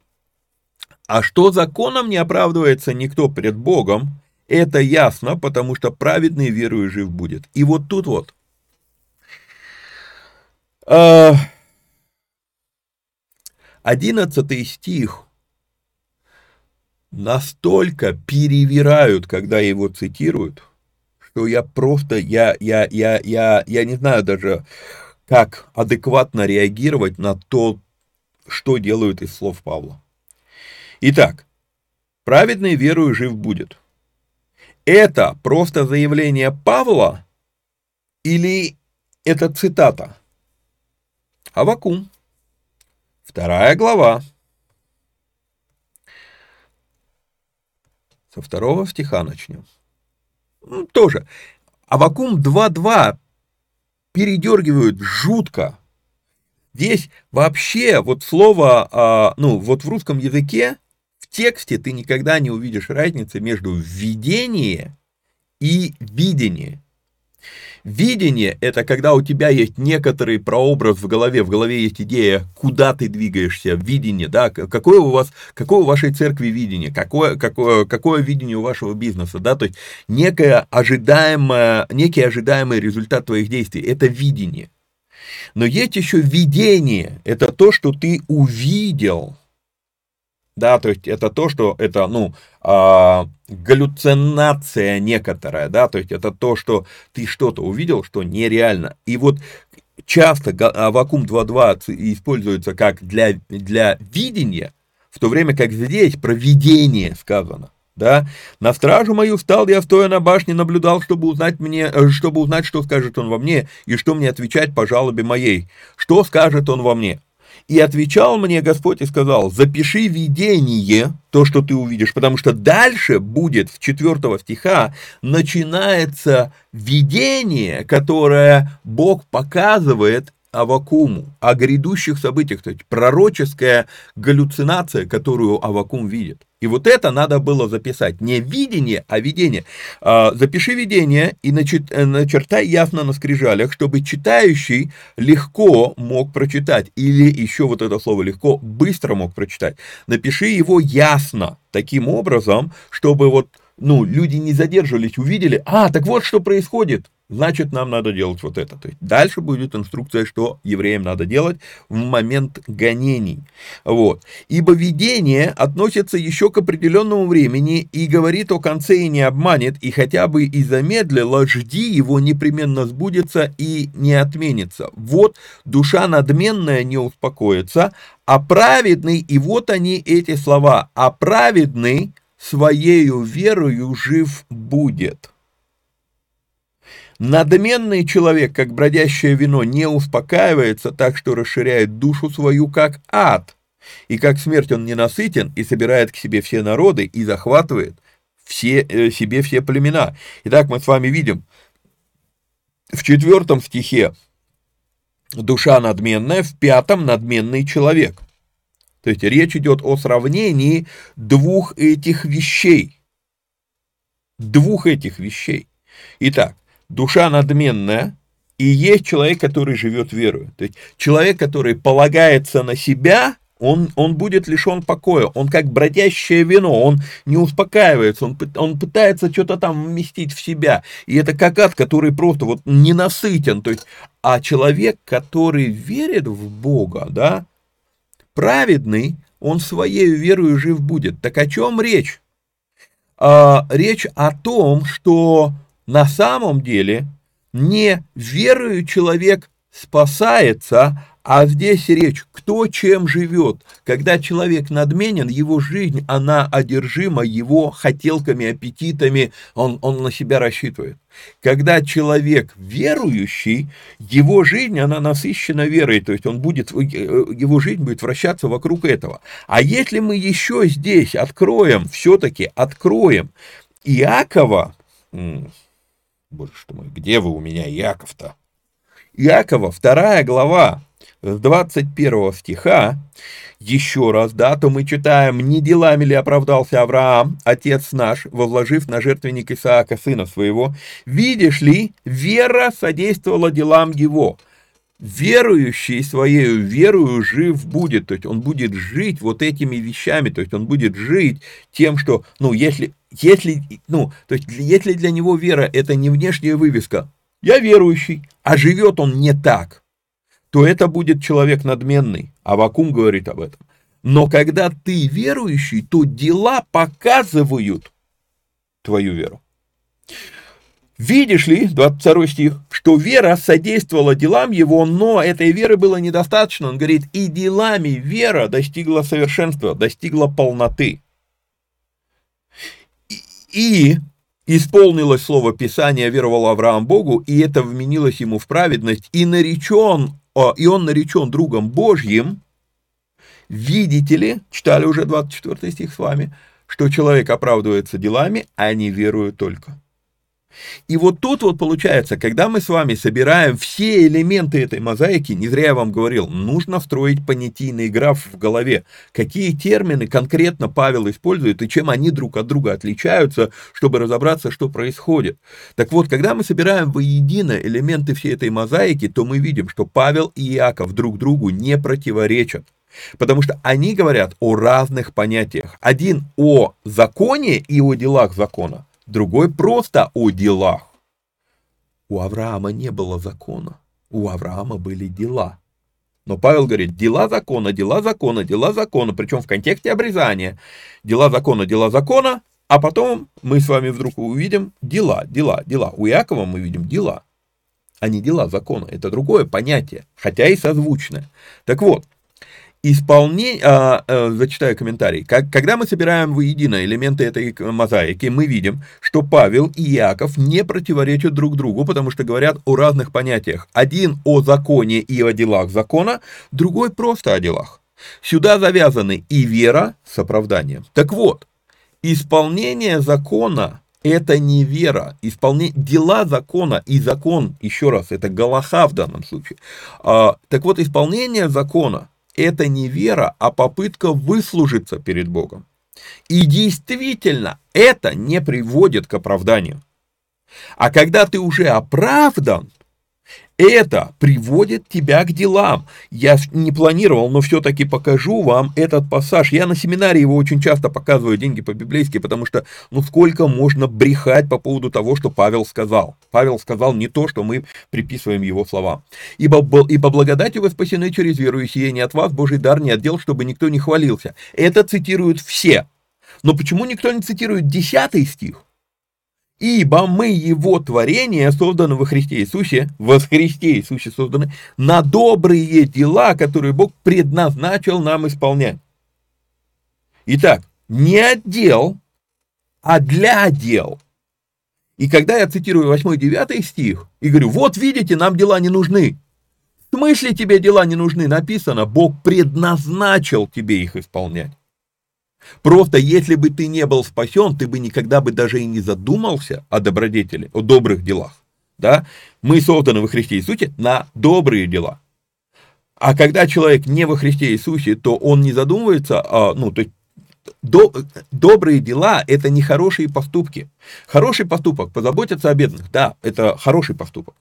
А что законом не оправдывается никто пред Богом, это ясно, потому что праведный верою жив будет. И вот тут вот. Одиннадцатый стих настолько перевирают, когда его цитируют, что я просто, я не знаю даже, как адекватно реагировать на то, что делают из слов Павла. Итак, праведный верою жив будет. Это просто заявление Павла или это цитата? Аввакум, 2 глава, со 2 стиха начнем. Тоже, Аввакум 2.2 передергивают жутко. Здесь вообще вот слово, вот в русском языке, в тексте ты никогда не увидишь разницы между видение и видение. Видение – это когда у тебя есть некоторый прообраз в голове есть идея, куда ты двигаешься, видение, да, какое у вашей церкви видение, какое видение у вашего бизнеса, да, то есть некий ожидаемый результат твоих действий – это видение. Но есть еще видение, это то, что ты увидел. Да, то есть это то, что это, галлюцинация некоторая, да, то есть это то, что ты что-то увидел, что нереально. И вот часто Аввакум 2.2 используется как для видения, в то время как здесь про видение сказано, да. «На стражу мою встал я, стоя на башне, наблюдал, чтобы узнать, что скажет он во мне, и что мне отвечать по жалобе моей, что скажет он во мне. И отвечал мне Господь и сказал: запиши видение, то, что ты увидишь, потому что дальше будет, с 4 стиха, начинается видение, которое Бог показывает Аввакуму о грядущих событиях, то есть пророческая галлюцинация, которую Аввакум видит. И вот это надо было записать, не видение, а видение. Запиши видение и начертай ясно на скрижалях, чтобы читающий легко мог прочитать, или еще вот это слово легко, быстро мог прочитать. Напиши его ясно, таким образом, чтобы вот, люди не задерживались, увидели, так вот что происходит. Значит, нам надо делать вот это. То есть дальше будет инструкция, что евреям надо делать в момент гонений. Вот. «Ибо видение относится еще к определенному времени и говорит о конце и не обманет, и хотя бы и замедлило, жди его, непременно сбудется и не отменится. Вот душа надменная не успокоится, а праведный», и вот они эти слова, «а праведный своею верою жив будет. Надменный человек, как бродящее вино, не успокаивается, так что расширяет душу свою, как ад. И как смерть он ненасытен, и собирает к себе все народы, и захватывает себе все племена. Итак, мы с вами видим в 4 стихе душа надменная, в 5 надменный человек. То есть речь идет о сравнении двух этих вещей. Итак, душа надменная и есть человек, который живет верою. То есть человек, который полагается на себя, он будет лишен покоя, он как бродящее вино, он не успокаивается, он пытается что-то там вместить в себя. И это как ад, который просто вот ненасытен. То есть, а человек, который верит в Бога, да, праведный, он своей верою жив будет. Так о чем речь? Речь о том, что на самом деле не верою человек спасается, а здесь речь, кто чем живет. Когда человек надменен, его жизнь, она одержима его хотелками, аппетитами, он на себя рассчитывает. Когда человек верующий, его жизнь, она насыщена верой, то есть его жизнь будет вращаться вокруг этого. А если мы еще здесь откроем Иакова, боже что мой, где вы у меня, Иаков-то? Иакова, 2 глава, с 21 стиха, еще раз, да, то мы читаем: «Не делами ли оправдался Авраам, отец наш, возложив на жертвенник Исаака, сына своего? Видишь ли, вера содействовала делам его». Верующий своею верою жив будет, то есть он будет жить вот этими вещами, то есть он будет жить тем, что, если для него вера – это не внешняя вывеска, я верующий, а живет он не так, то это будет человек надменный, Аввакум говорит об этом. Но когда ты верующий, то дела показывают твою веру. «Видишь ли, 22 стих, что вера содействовала делам его, но этой веры было недостаточно». Он говорит, и делами вера достигла совершенства, достигла полноты. И исполнилось слово Писания, веровал Авраам Богу, и это вменилось ему в праведность, и он наречен другом Божьим. Видите ли, читали уже 24 стих с вами, что человек оправдывается делами, а не верою только. И вот тут вот получается, когда мы с вами собираем все элементы этой мозаики, не зря я вам говорил, нужно встроить понятийный граф в голове, какие термины конкретно Павел использует и чем они друг от друга отличаются, чтобы разобраться, что происходит. Так вот, когда мы собираем воедино элементы всей этой мозаики, то мы видим, что Павел и Иаков друг другу не противоречат. Потому что они говорят о разных понятиях. Один о законе и о делах закона. Другой просто о делах. У Авраама не было закона, у Авраама были дела. Но Павел говорит, дела закона, причем в контексте обрезания. Дела закона, а потом мы с вами вдруг увидим дела. У Иакова мы видим дела, а не дела закона. Это другое понятие, хотя и созвучное. Так вот. Зачитаю комментарий. Когда мы собираем воедино элементы этой мозаики, мы видим, что Павел и Иаков не противоречат друг другу, потому что говорят о разных понятиях. Один о законе и о делах закона, другой просто о делах. Сюда завязаны и вера с оправданием. Так вот, исполнение закона – это не вера. Дела закона и закон, еще раз, это галаха в данном случае. Так вот, исполнение закона – это не вера, а попытка выслужиться перед Богом. И действительно, это не приводит к оправданию. А когда ты уже оправдан, это приводит тебя к делам. Я не планировал, но все-таки покажу вам этот пассаж. Я на семинаре его очень часто показываю, деньги по-библейски, потому что, сколько можно брехать по поводу того, что Павел сказал. Павел сказал не то, что мы приписываем его словам. «Ибо благодатью вы спасены через веру, и сие не от вас, Божий дар, не от дел, чтобы никто не хвалился». Это цитируют все. Но почему никто не цитирует 10 стих? «Ибо мы его творение, созданы во Христе Иисусе созданы, на добрые дела, которые Бог предназначил нам исполнять». Итак, не от дел, а для дел. И когда я цитирую 8-9 стих и говорю, вот видите, нам дела не нужны. В смысле тебе дела не нужны? Написано, Бог предназначил тебе их исполнять. Просто если бы ты не был спасен, ты бы никогда бы даже и не задумался о добродетели, о добрых делах. Да? Мы созданы во Христе Иисусе на добрые дела. А когда человек не во Христе Иисусе, то он не задумывается, добрые дела – это не хорошие поступки. Хороший поступок, позаботиться о бедных, да, это хороший поступок.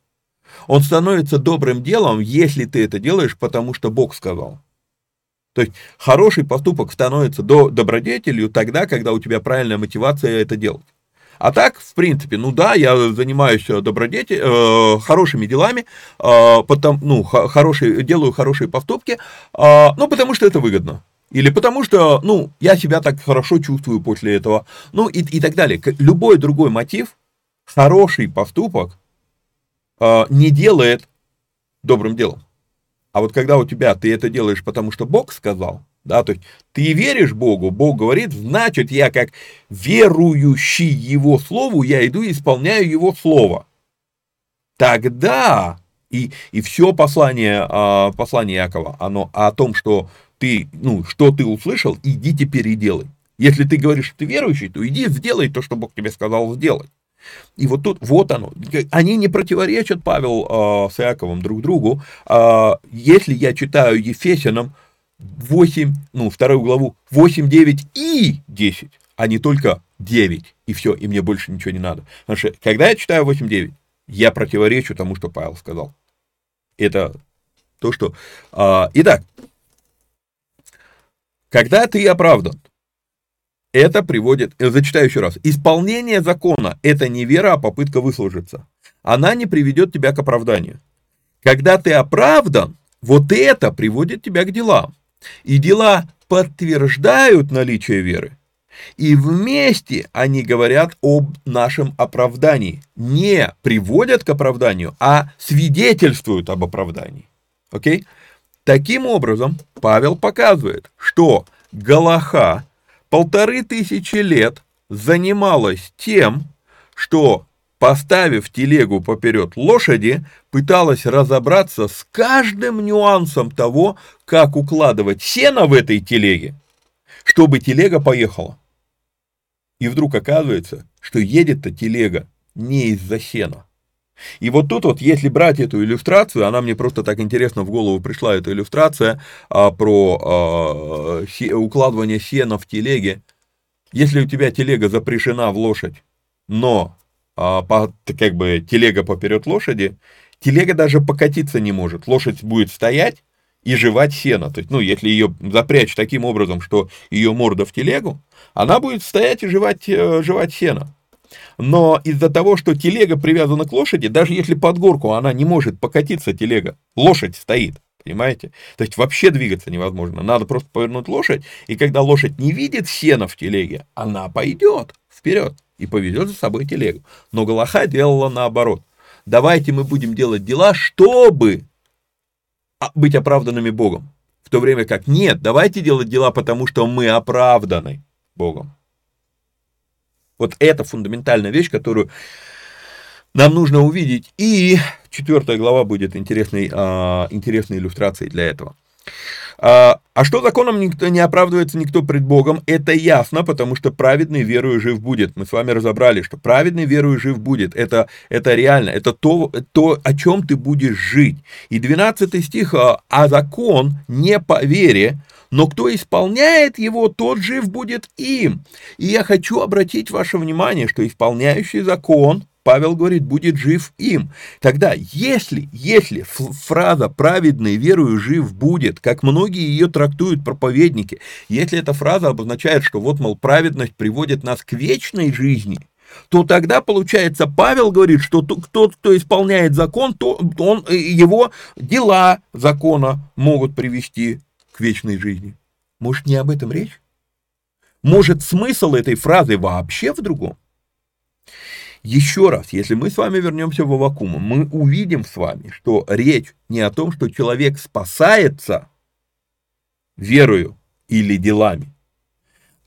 Он становится добрым делом, если ты это делаешь, потому что Бог сказал. То есть хороший поступок становится добродетелью тогда, когда у тебя правильная мотивация это делать. А так, в принципе, я занимаюсь хорошими делами, делаю хорошие поступки, потому что это выгодно. Или потому что, я себя так хорошо чувствую после этого, и так далее. Любой другой мотив, хороший поступок не делает добрым делом. А вот когда у тебя ты это делаешь, потому что Бог сказал, да, то есть ты веришь Богу, Бог говорит, значит, я как верующий Его Слову, я иду и исполняю Его Слово. Тогда, и все послание Иакова, оно о том, что ты, что ты услышал, иди теперь и делай. Если ты говоришь, что ты верующий, то иди сделай то, что Бог тебе сказал сделать. И вот тут, вот оно, они не противоречат, Павел с Иаковом друг другу. Если я читаю Ефесянам 2 главу 8, 9 и 10, а не только 9, и все, и мне больше ничего не надо. Потому что, когда я читаю 8, 9, я противоречу тому, что Павел сказал. Это то, что... Итак, когда ты оправдан, это приводит, зачитаю еще раз, исполнение закона – это не вера, а попытка выслужиться. Она не приведет тебя к оправданию. Когда ты оправдан, вот это приводит тебя к делам. И дела подтверждают наличие веры. И вместе они говорят об нашем оправдании. Не приводят к оправданию, а свидетельствуют об оправдании. Окей? Таким образом, Павел показывает, что Галаха 1500 лет занималась тем, что, поставив телегу поперед лошади, пыталась разобраться с каждым нюансом того, как укладывать сено в этой телеге, чтобы телега поехала. И вдруг оказывается, что едет-то телега не из-за сена. И вот тут вот, если брать эту иллюстрацию, она мне просто так интересно в голову пришла, эта иллюстрация про укладывание сена в телеге. Если у тебя телега запряжена в лошадь, но телега поперед лошади, телега даже покатиться не может. Лошадь будет стоять и жевать сено. То есть, если ее запрячь таким образом, что ее морда в телегу, она будет стоять и жевать сено. Но из-за того, что телега привязана к лошади, даже если под горку она не может покатиться, телега, лошадь стоит, понимаете? То есть вообще двигаться невозможно, надо просто повернуть лошадь, и когда лошадь не видит сена в телеге, она пойдет вперед и поведет за собой телегу. Но Галаха делала наоборот. Давайте мы будем делать дела, чтобы быть оправданными Богом. В то время как нет, давайте делать дела, потому что мы оправданы Богом. Вот это фундаментальная вещь, которую нам нужно увидеть. И 4 глава будет интересной иллюстрацией для этого. А что законом никто не оправдывается, никто пред Богом, это ясно, потому что праведный верою жив будет. Мы с вами разобрали, что праведный верою жив будет. Это реально, это то, о чем ты будешь жить. И 12 стих, а закон не по вере, но кто исполняет его, тот жив будет им. И я хочу обратить ваше внимание, что исполняющий закон, Павел говорит, будет жив им. Тогда, если фраза «праведный верою жив будет», как многие ее трактуют проповедники, если эта фраза обозначает, что вот, мол, праведность приводит нас к вечной жизни, то тогда, получается, Павел говорит, что тот, кто исполняет закон, его дела закона могут привести к вечной жизни. Может, не об этом речь? Может, смысл этой фразы вообще в другом? Еще раз, если мы с вами вернемся в Аввакум, мы увидим с вами, что речь не о том, что человек спасается верою или делами,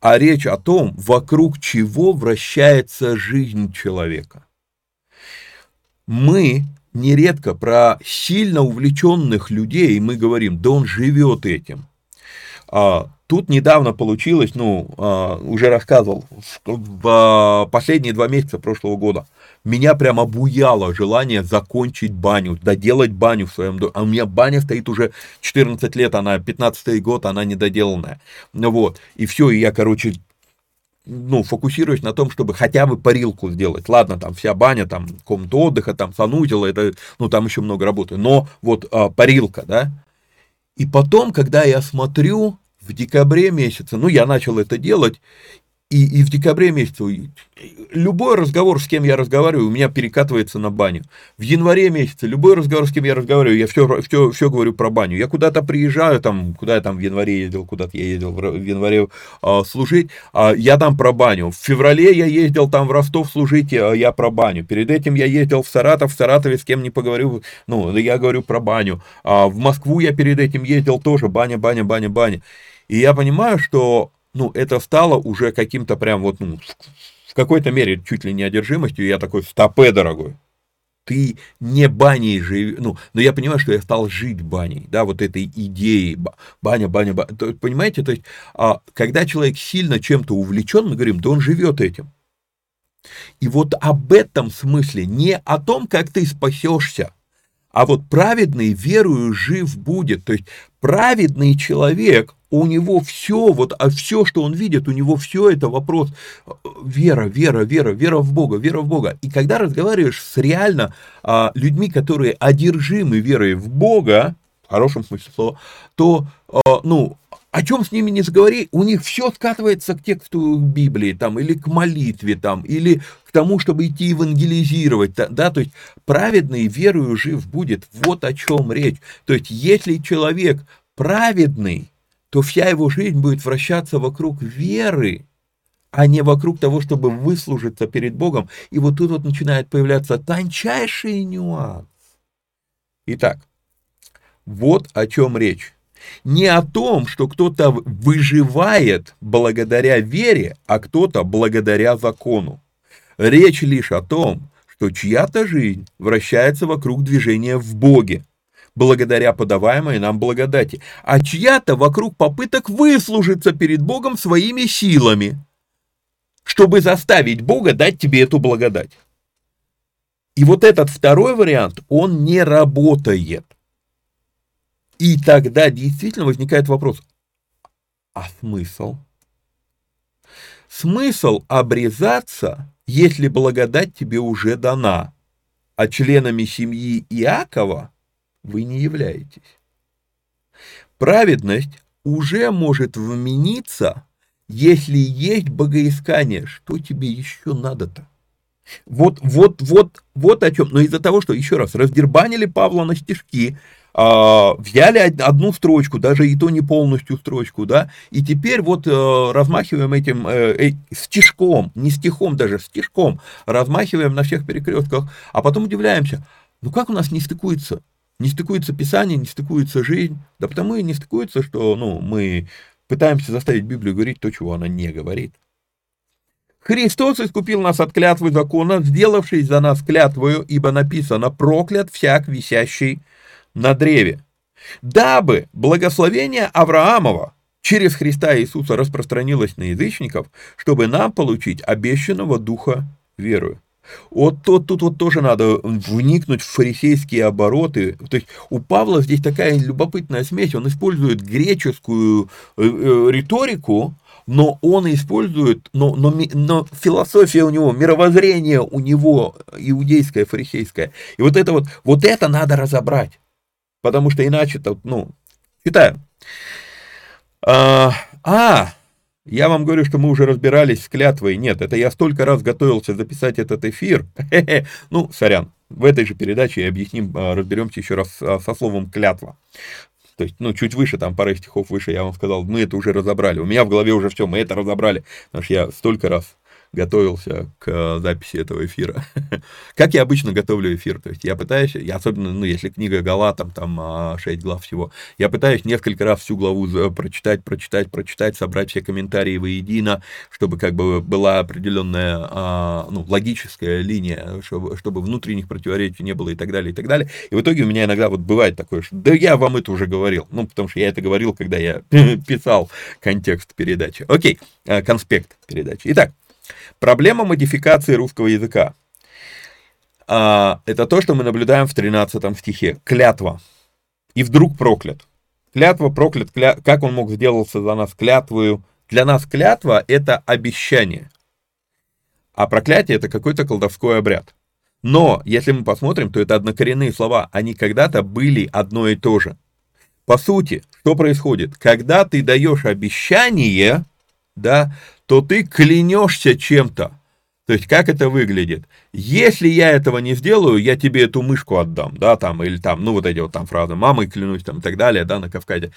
а речь о том, вокруг чего вращается жизнь человека. Мы нередко про сильно увлеченных людей, мы говорим, да он живет этим. Тут недавно получилось, уже рассказывал, в последние 2 месяца прошлого года меня прям обуяло желание закончить баню, доделать баню в своем доме. А у меня баня стоит уже 14 лет, она 15-й год, она недоделанная. Вот, и все, и я, фокусируюсь на том, чтобы хотя бы парилку сделать. Ладно, там вся баня, там комната отдыха, там санузел, это, там еще много работы, но вот парилка, да. И потом, когда я смотрю, в декабре месяце, я начал это делать, и в декабре месяце любой разговор, с кем я разговариваю, у меня перекатывается на баню. В январе месяце любой разговор, с кем я разговариваю, я все говорю про баню. Я куда-то приезжаю, куда я ездил в январе служить, я там про баню. В феврале я ездил там в Ростов служить, я про баню. Перед этим я ездил в Саратов, в Саратове с кем не поговорю, я говорю про баню. В Москву я перед этим ездил тоже, баня. И я понимаю, что это стало уже каким-то в какой-то мере чуть ли не одержимостью. Я такой, стопэ, дорогой, ты не баней живешь. Но я понимаю, что я стал жить баней, да, вот этой идеей, баня. Понимаете, то есть, когда человек сильно чем-то увлечен, мы говорим, да он живет этим. И вот об этом смысле, не о том, как ты спасешься, а вот праведный верою жив будет. То есть праведный человек, у него все, все, что он видит, у него все это вопрос вера в Бога. И когда разговариваешь с реально людьми, которые одержимы верой в Бога, в хорошем смысле слова, то, о чем с ними не заговори, у них все скатывается к тексту Библии, или к молитве, или к тому, чтобы идти евангелизировать, да, то есть праведный верою жив будет, вот о чем речь. То есть, если человек праведный, то вся его жизнь будет вращаться вокруг веры, а не вокруг того, чтобы выслужиться перед Богом, и вот тут начинает появляться тончайший нюанс. Итак, вот о чем речь. Не о том, что кто-то выживает благодаря вере, а кто-то благодаря закону. Речь лишь о том, что чья-то жизнь вращается вокруг движения в Боге, благодаря подаваемой нам благодати, а чья-то вокруг попыток выслужиться перед Богом своими силами, чтобы заставить Бога дать тебе эту благодать. И вот этот второй вариант, он не работает. И тогда действительно возникает вопрос, а смысл? Смысл обрезаться, если благодать тебе уже дана, а членами семьи Иакова вы не являетесь. Праведность уже может вмениться, если есть богоискание. Что тебе еще надо-то? Вот о чем. Но из-за того, что, еще раз, раздербанили Павла на стишки, взяли одну строчку, даже и то не полностью строчку, да, и теперь размахиваем этим стишком, не стихом даже, стишком, размахиваем на всех перекрестках, а потом удивляемся, как у нас не стыкуется? Не стыкуется Писание, не стыкуется жизнь, да потому и не стыкуется, что, мы пытаемся заставить Библию говорить то, чего она не говорит. Христос искупил нас от клятвы закона, сделавшись за нас клятвою, ибо написано, проклят всяк висящий на древе, дабы благословение Авраамова через Христа Иисуса распространилось на язычников, чтобы нам получить обещанного духа верою. Тут тоже надо вникнуть в фарисейские обороты. То есть у Павла здесь такая любопытная смесь, он использует греческую риторику, но он использует, но философия у него, мировоззрение у него иудейское, фарисейское. И это надо разобрать. Потому что иначе, читаю. Я вам говорю, что мы уже разбирались с клятвой. Нет, это я столько раз готовился записать этот эфир. Сорян, в этой же передаче разберемся еще раз со словом «клятва». То есть, чуть выше, там пара стихов выше, я вам сказал, мы это уже разобрали. У меня в голове уже все, мы это разобрали, потому что я столько раз готовился к записи этого эфира. Как я обычно готовлю эфир, то есть я пытаюсь, особенно, если книга Галатам, там 6 глав всего, я пытаюсь несколько раз всю главу прочитать, собрать все комментарии воедино, чтобы как бы была определенная, логическая линия, чтобы внутренних противоречий не было и так далее. И в итоге у меня иногда бывает такое, что да я вам это уже говорил, потому что я это говорил, когда я писал контекст передачи. Окей, конспект передачи. Итак, проблема модификации русского языка. Это то, что мы наблюдаем в 13 стихе. Клятва. И вдруг проклят. Клятва, проклят, как он мог сделаться за нас клятвою? Для нас клятва — это обещание. А проклятие — это какой-то колдовской обряд. Но, если мы посмотрим, то это однокоренные слова. Они когда-то были одно и то же. По сути, что происходит? Когда ты даешь обещание, то ты клянешься чем-то. То есть, как это выглядит? Если я этого не сделаю, я тебе эту мышку отдам, или фраза «мамой клянусь», и так далее, на Кавказе,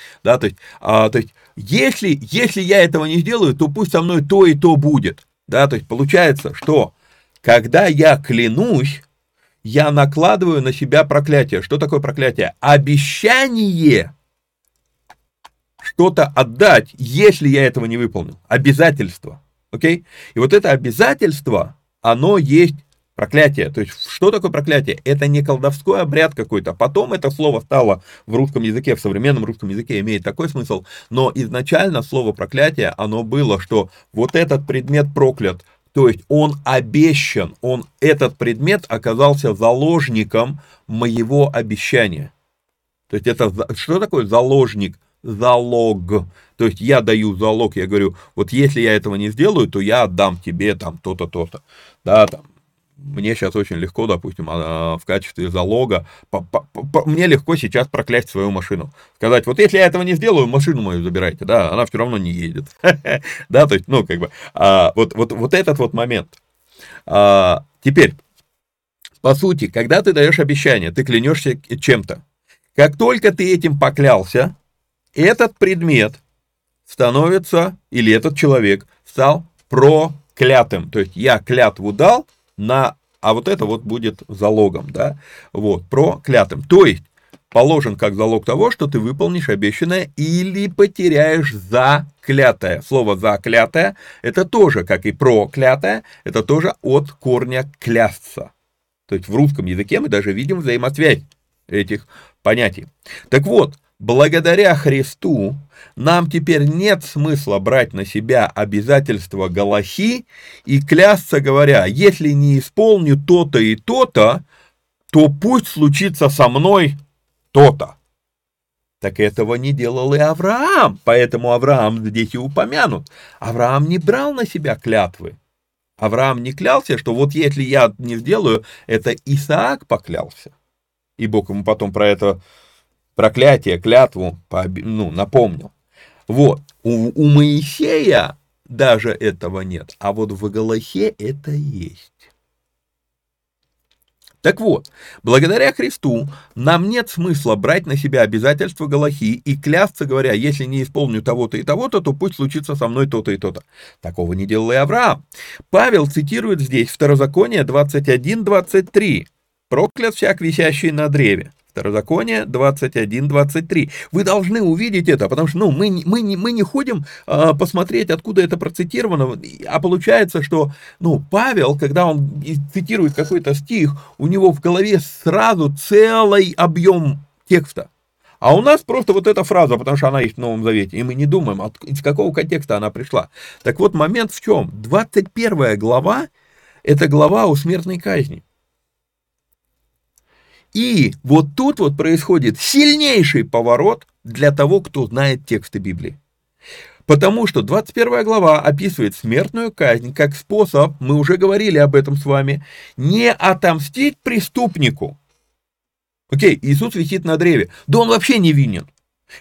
если я этого не сделаю, то пусть со мной то и то будет, получается, что когда я клянусь, я накладываю на себя проклятие. Что такое проклятие? Обещание что-то отдать, если я этого не выполнил. Обязательство. Окей? И вот это обязательство, оно есть проклятие. То есть, что такое проклятие? Это не колдовской обряд какой-то. Потом это слово стало в русском языке, в современном русском языке имеет такой смысл, но изначально слово проклятие, оно было, что вот этот предмет проклят. То есть он обещан, этот предмет оказался заложником моего обещания. То есть это что такое заложник? Залог. То есть я даю залог, я говорю, вот если я этого не сделаю, то я отдам тебе то-то, то-то. Мне сейчас очень легко, допустим, в качестве залога, мне легко сейчас проклясть свою машину. Сказать, вот если я этого не сделаю, машину мою забирайте, она все равно не едет. Вот этот вот момент. Теперь, по сути, когда ты даешь обещание, ты клянешься чем-то. Как только ты этим поклялся, этот предмет становится, или этот человек стал проклятым. То есть я клятву дал, а вот это вот будет залогом, проклятым. То есть положен как залог того, что ты выполнишь обещанное или потеряешь заклятое. Слово заклятое, это тоже, как и проклятое, это тоже от корня клясться. То есть в русском языке мы даже видим взаимосвязь этих понятий. Так вот, благодаря Христу нам теперь нет смысла брать на себя обязательства галахи и клясться, говоря, если не исполню то-то и то-то, то пусть случится со мной то-то. Так этого не делал и Авраам, поэтому Авраам здесь и упомянут. Авраам не брал на себя клятвы. Авраам не клялся, что вот если я не сделаю, это Исаак поклялся. И Бог ему потом про это проклятие, клятву, напомнил. Вот, у Моисея даже этого нет, а вот в Галахе это есть. Так вот, благодаря Христу нам нет смысла брать на себя обязательства Галахи и клясться, говоря, если не исполню того-то и того-то, то пусть случится со мной то-то и то-то. Такого не делал и Авраам. Павел цитирует здесь Второзаконие 21:23. «Проклят всяк, висящий на древе». Второзаконие 21:23. Вы должны увидеть это, потому что мы не ходим посмотреть, откуда это процитировано, а получается, что Павел, когда он цитирует какой-то стих, у него в голове сразу целый объем текста. А у нас просто вот эта фраза, потому что она есть в Новом Завете, и мы не думаем, из какого контекста она пришла. Так вот, момент в чем? 21 глава – это глава о смертной казни. И вот тут вот происходит сильнейший поворот для того, кто знает тексты Библии. Потому что 21 глава описывает смертную казнь как способ, мы уже говорили об этом с вами, не отомстить преступнику. Окей, Иисус висит на древе, да он вообще невинен.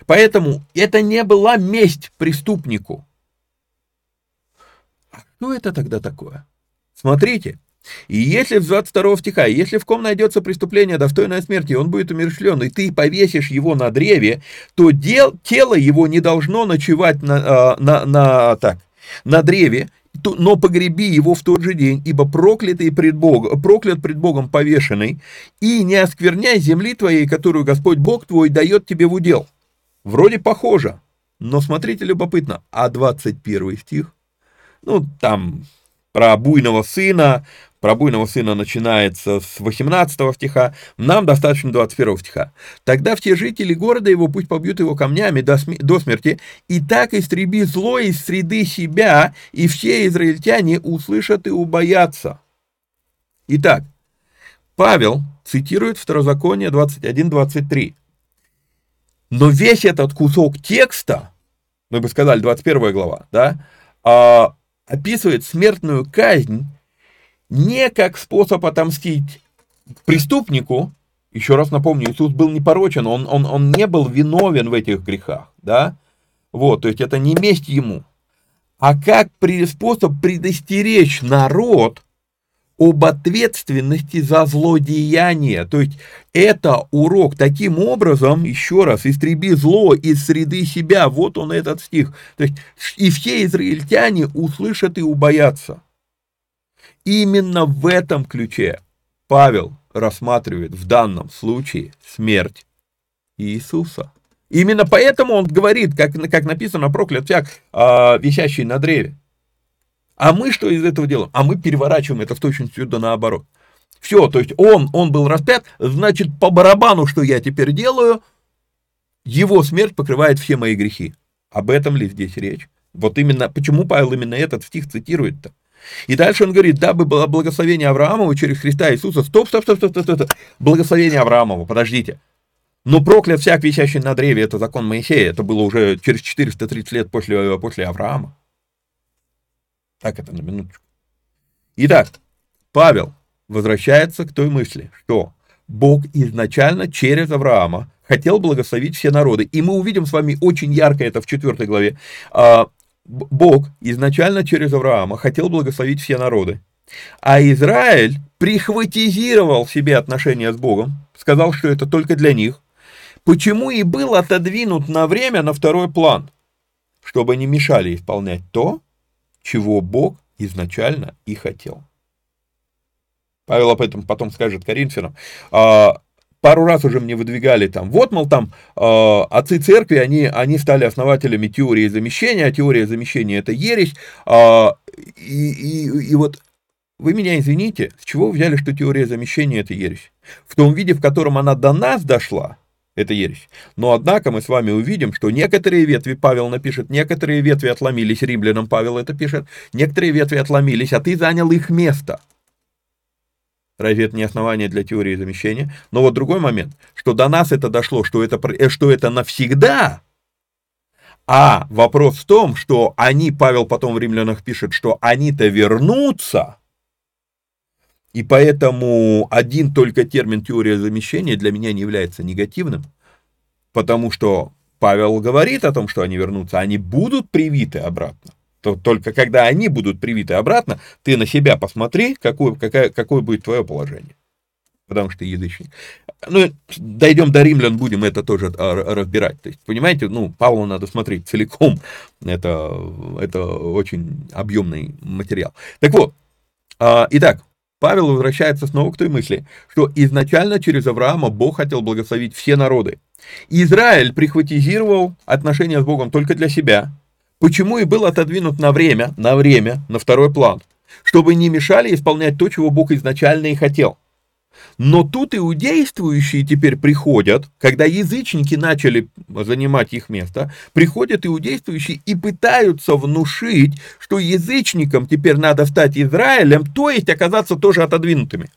Поэтому это не была месть преступнику. А что это тогда такое? Смотрите. И если с 22 стиха, если в ком найдется преступление, достойное смерти, он будет умерщвлен, и ты повесишь его на древе, то тело его не должно ночевать на древе, но погреби его в тот же день, ибо проклят пред Богом повешенный, и не оскверняй земли твоей, которую Господь Бог твой дает тебе в удел». Вроде похоже, но смотрите, любопытно, а 21 стих, ну, там про буйного сына начинается с 18 стиха, нам достаточно 21 стиха. «Тогда все жители города его пусть побьют его камнями до смерти, и так истреби зло из среды себя, и все израильтяне услышат и убоятся». Итак, Павел цитирует Второзаконие 21-23. Но весь этот кусок текста, мы бы сказали, 21 глава, да, описывает смертную казнь не как способ отомстить преступнику. Еще раз напомню, Иисус был непорочен, он не был виновен в этих грехах, да, вот, то есть это не месть ему, а как способ предостеречь народ об ответственности за злодеяние. То есть это урок. Таким образом, еще раз, истреби зло из среды себя. Вот он, этот стих. То есть и все израильтяне услышат и убоятся. Именно в этом ключе Павел рассматривает в данном случае смерть Иисуса. Именно поэтому он говорит, как написано, проклят всяк, висящий на древе. А мы что из этого делаем? А мы переворачиваем это с точностью до наоборот. Все, то есть он был распят, значит, по барабану, что я теперь делаю, его смерть покрывает все мои грехи. Об этом ли здесь речь? Вот именно, почему Павел именно этот стих цитирует-то? И дальше он говорит, дабы было благословение Авраамова через Христа Иисуса. Стоп. Благословение Авраамова, подождите. Но проклят всяк, висящий на древе, это закон Моисея, это было уже через 430 лет после Авраама. Так это на минуточку. Итак, Павел возвращается к той мысли, что Бог изначально через Авраама хотел благословить все народы. И мы увидим с вами очень ярко это в 4 главе. Бог изначально через Авраама хотел благословить все народы. А Израиль прихватизировал себе отношения с Богом, сказал, что это только для них. Почему и был отодвинут на время на второй план? Чтобы не мешали исполнять то, чего Бог изначально и хотел. Павел об этом потом скажет Коринфянам. Пару раз уже мне выдвигали там, вот, мол, там отцы церкви, они стали основателями теории замещения, а теория замещения — это ересь. И вот вы меня извините, с чего вы взяли, что теория замещения — это ересь? В том виде, в котором она до нас дошла, это ересь. Но, однако, мы с вами увидим, что некоторые ветви Павел напишет, некоторые ветви отломились, Римлянам Павел это пишет, некоторые ветви отломились, а ты занял их место. Разве это не основание для теории замещения? Но вот другой момент, что до нас это дошло, что это навсегда. А вопрос в том, что они, Павел потом в Римлянах пишет, что они-то вернутся. И поэтому один только термин «теория замещения» для меня не является негативным, потому что Павел говорит о том, что они вернутся, они будут привиты обратно. То только когда они будут привиты обратно, ты на себя посмотри, какое будет твое положение, потому что ты язычник. Ну, дойдем до римлян, будем это тоже разбирать. То есть, понимаете, ну, Павлу надо смотреть целиком, это очень объемный материал. Так вот, итак, Павел возвращается снова к той мысли, что изначально через Авраама Бог хотел благословить все народы. Израиль прихватизировал отношения с Богом только для себя, почему и был отодвинут на второй план, чтобы не мешали исполнять то, чего Бог изначально и хотел. Но тут иудействующие теперь приходят, когда язычники начали занимать их место, приходят иудействующие и пытаются внушить, что язычникам теперь надо стать Израилем, то есть оказаться тоже отодвинутыми.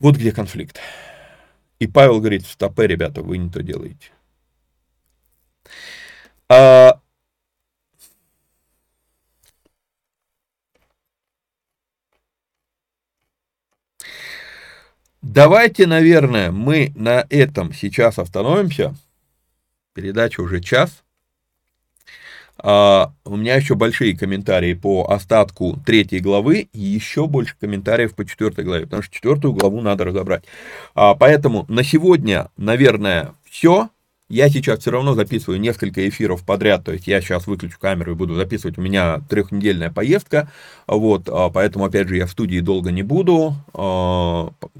Вот где конфликт. И Павел говорит, стопэ, ребята, вы не то делаете. Давайте, наверное, мы на этом сейчас остановимся. Передача уже час. У меня еще большие комментарии по остатку 3 главы и еще больше комментариев по 4 главе, потому что 4 главу надо разобрать. Поэтому на сегодня, наверное, все. Я сейчас все равно записываю несколько эфиров подряд, то есть я сейчас выключу камеру и буду записывать, у меня трехнедельная поездка, вот, поэтому, опять же, я в студии долго не буду,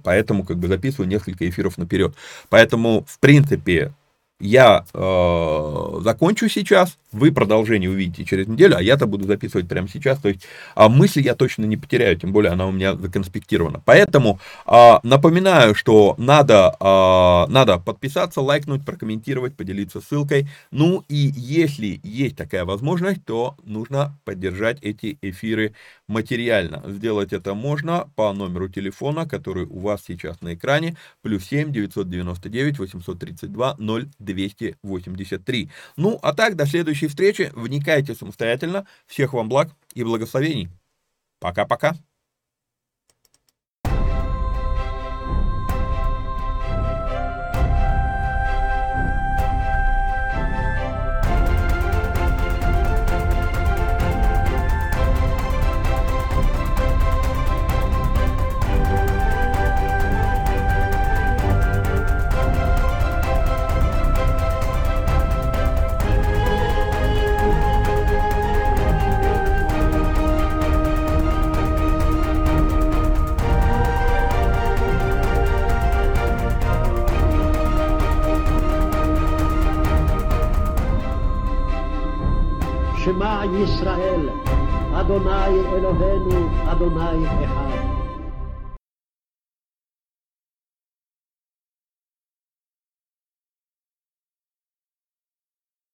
поэтому как бы записываю несколько эфиров наперед. Поэтому, в принципе, я закончу сейчас, вы продолжение увидите через неделю, а я-то буду записывать прямо сейчас, то есть мысль я точно не потеряю, тем более она у меня законспектирована. Поэтому напоминаю, что надо подписаться, лайкнуть, прокомментировать, поделиться ссылкой. Ну и если есть такая возможность, то нужно поддержать эти эфиры материально. Сделать это можно по номеру телефона, который у вас сейчас на экране, +7 999 832 0283. Ну а так, до следующей встречи. Вникайте самостоятельно. Всех вам благ и благословений. Пока-пока. Israel, Adonai Eloheinu, Adonai Echad.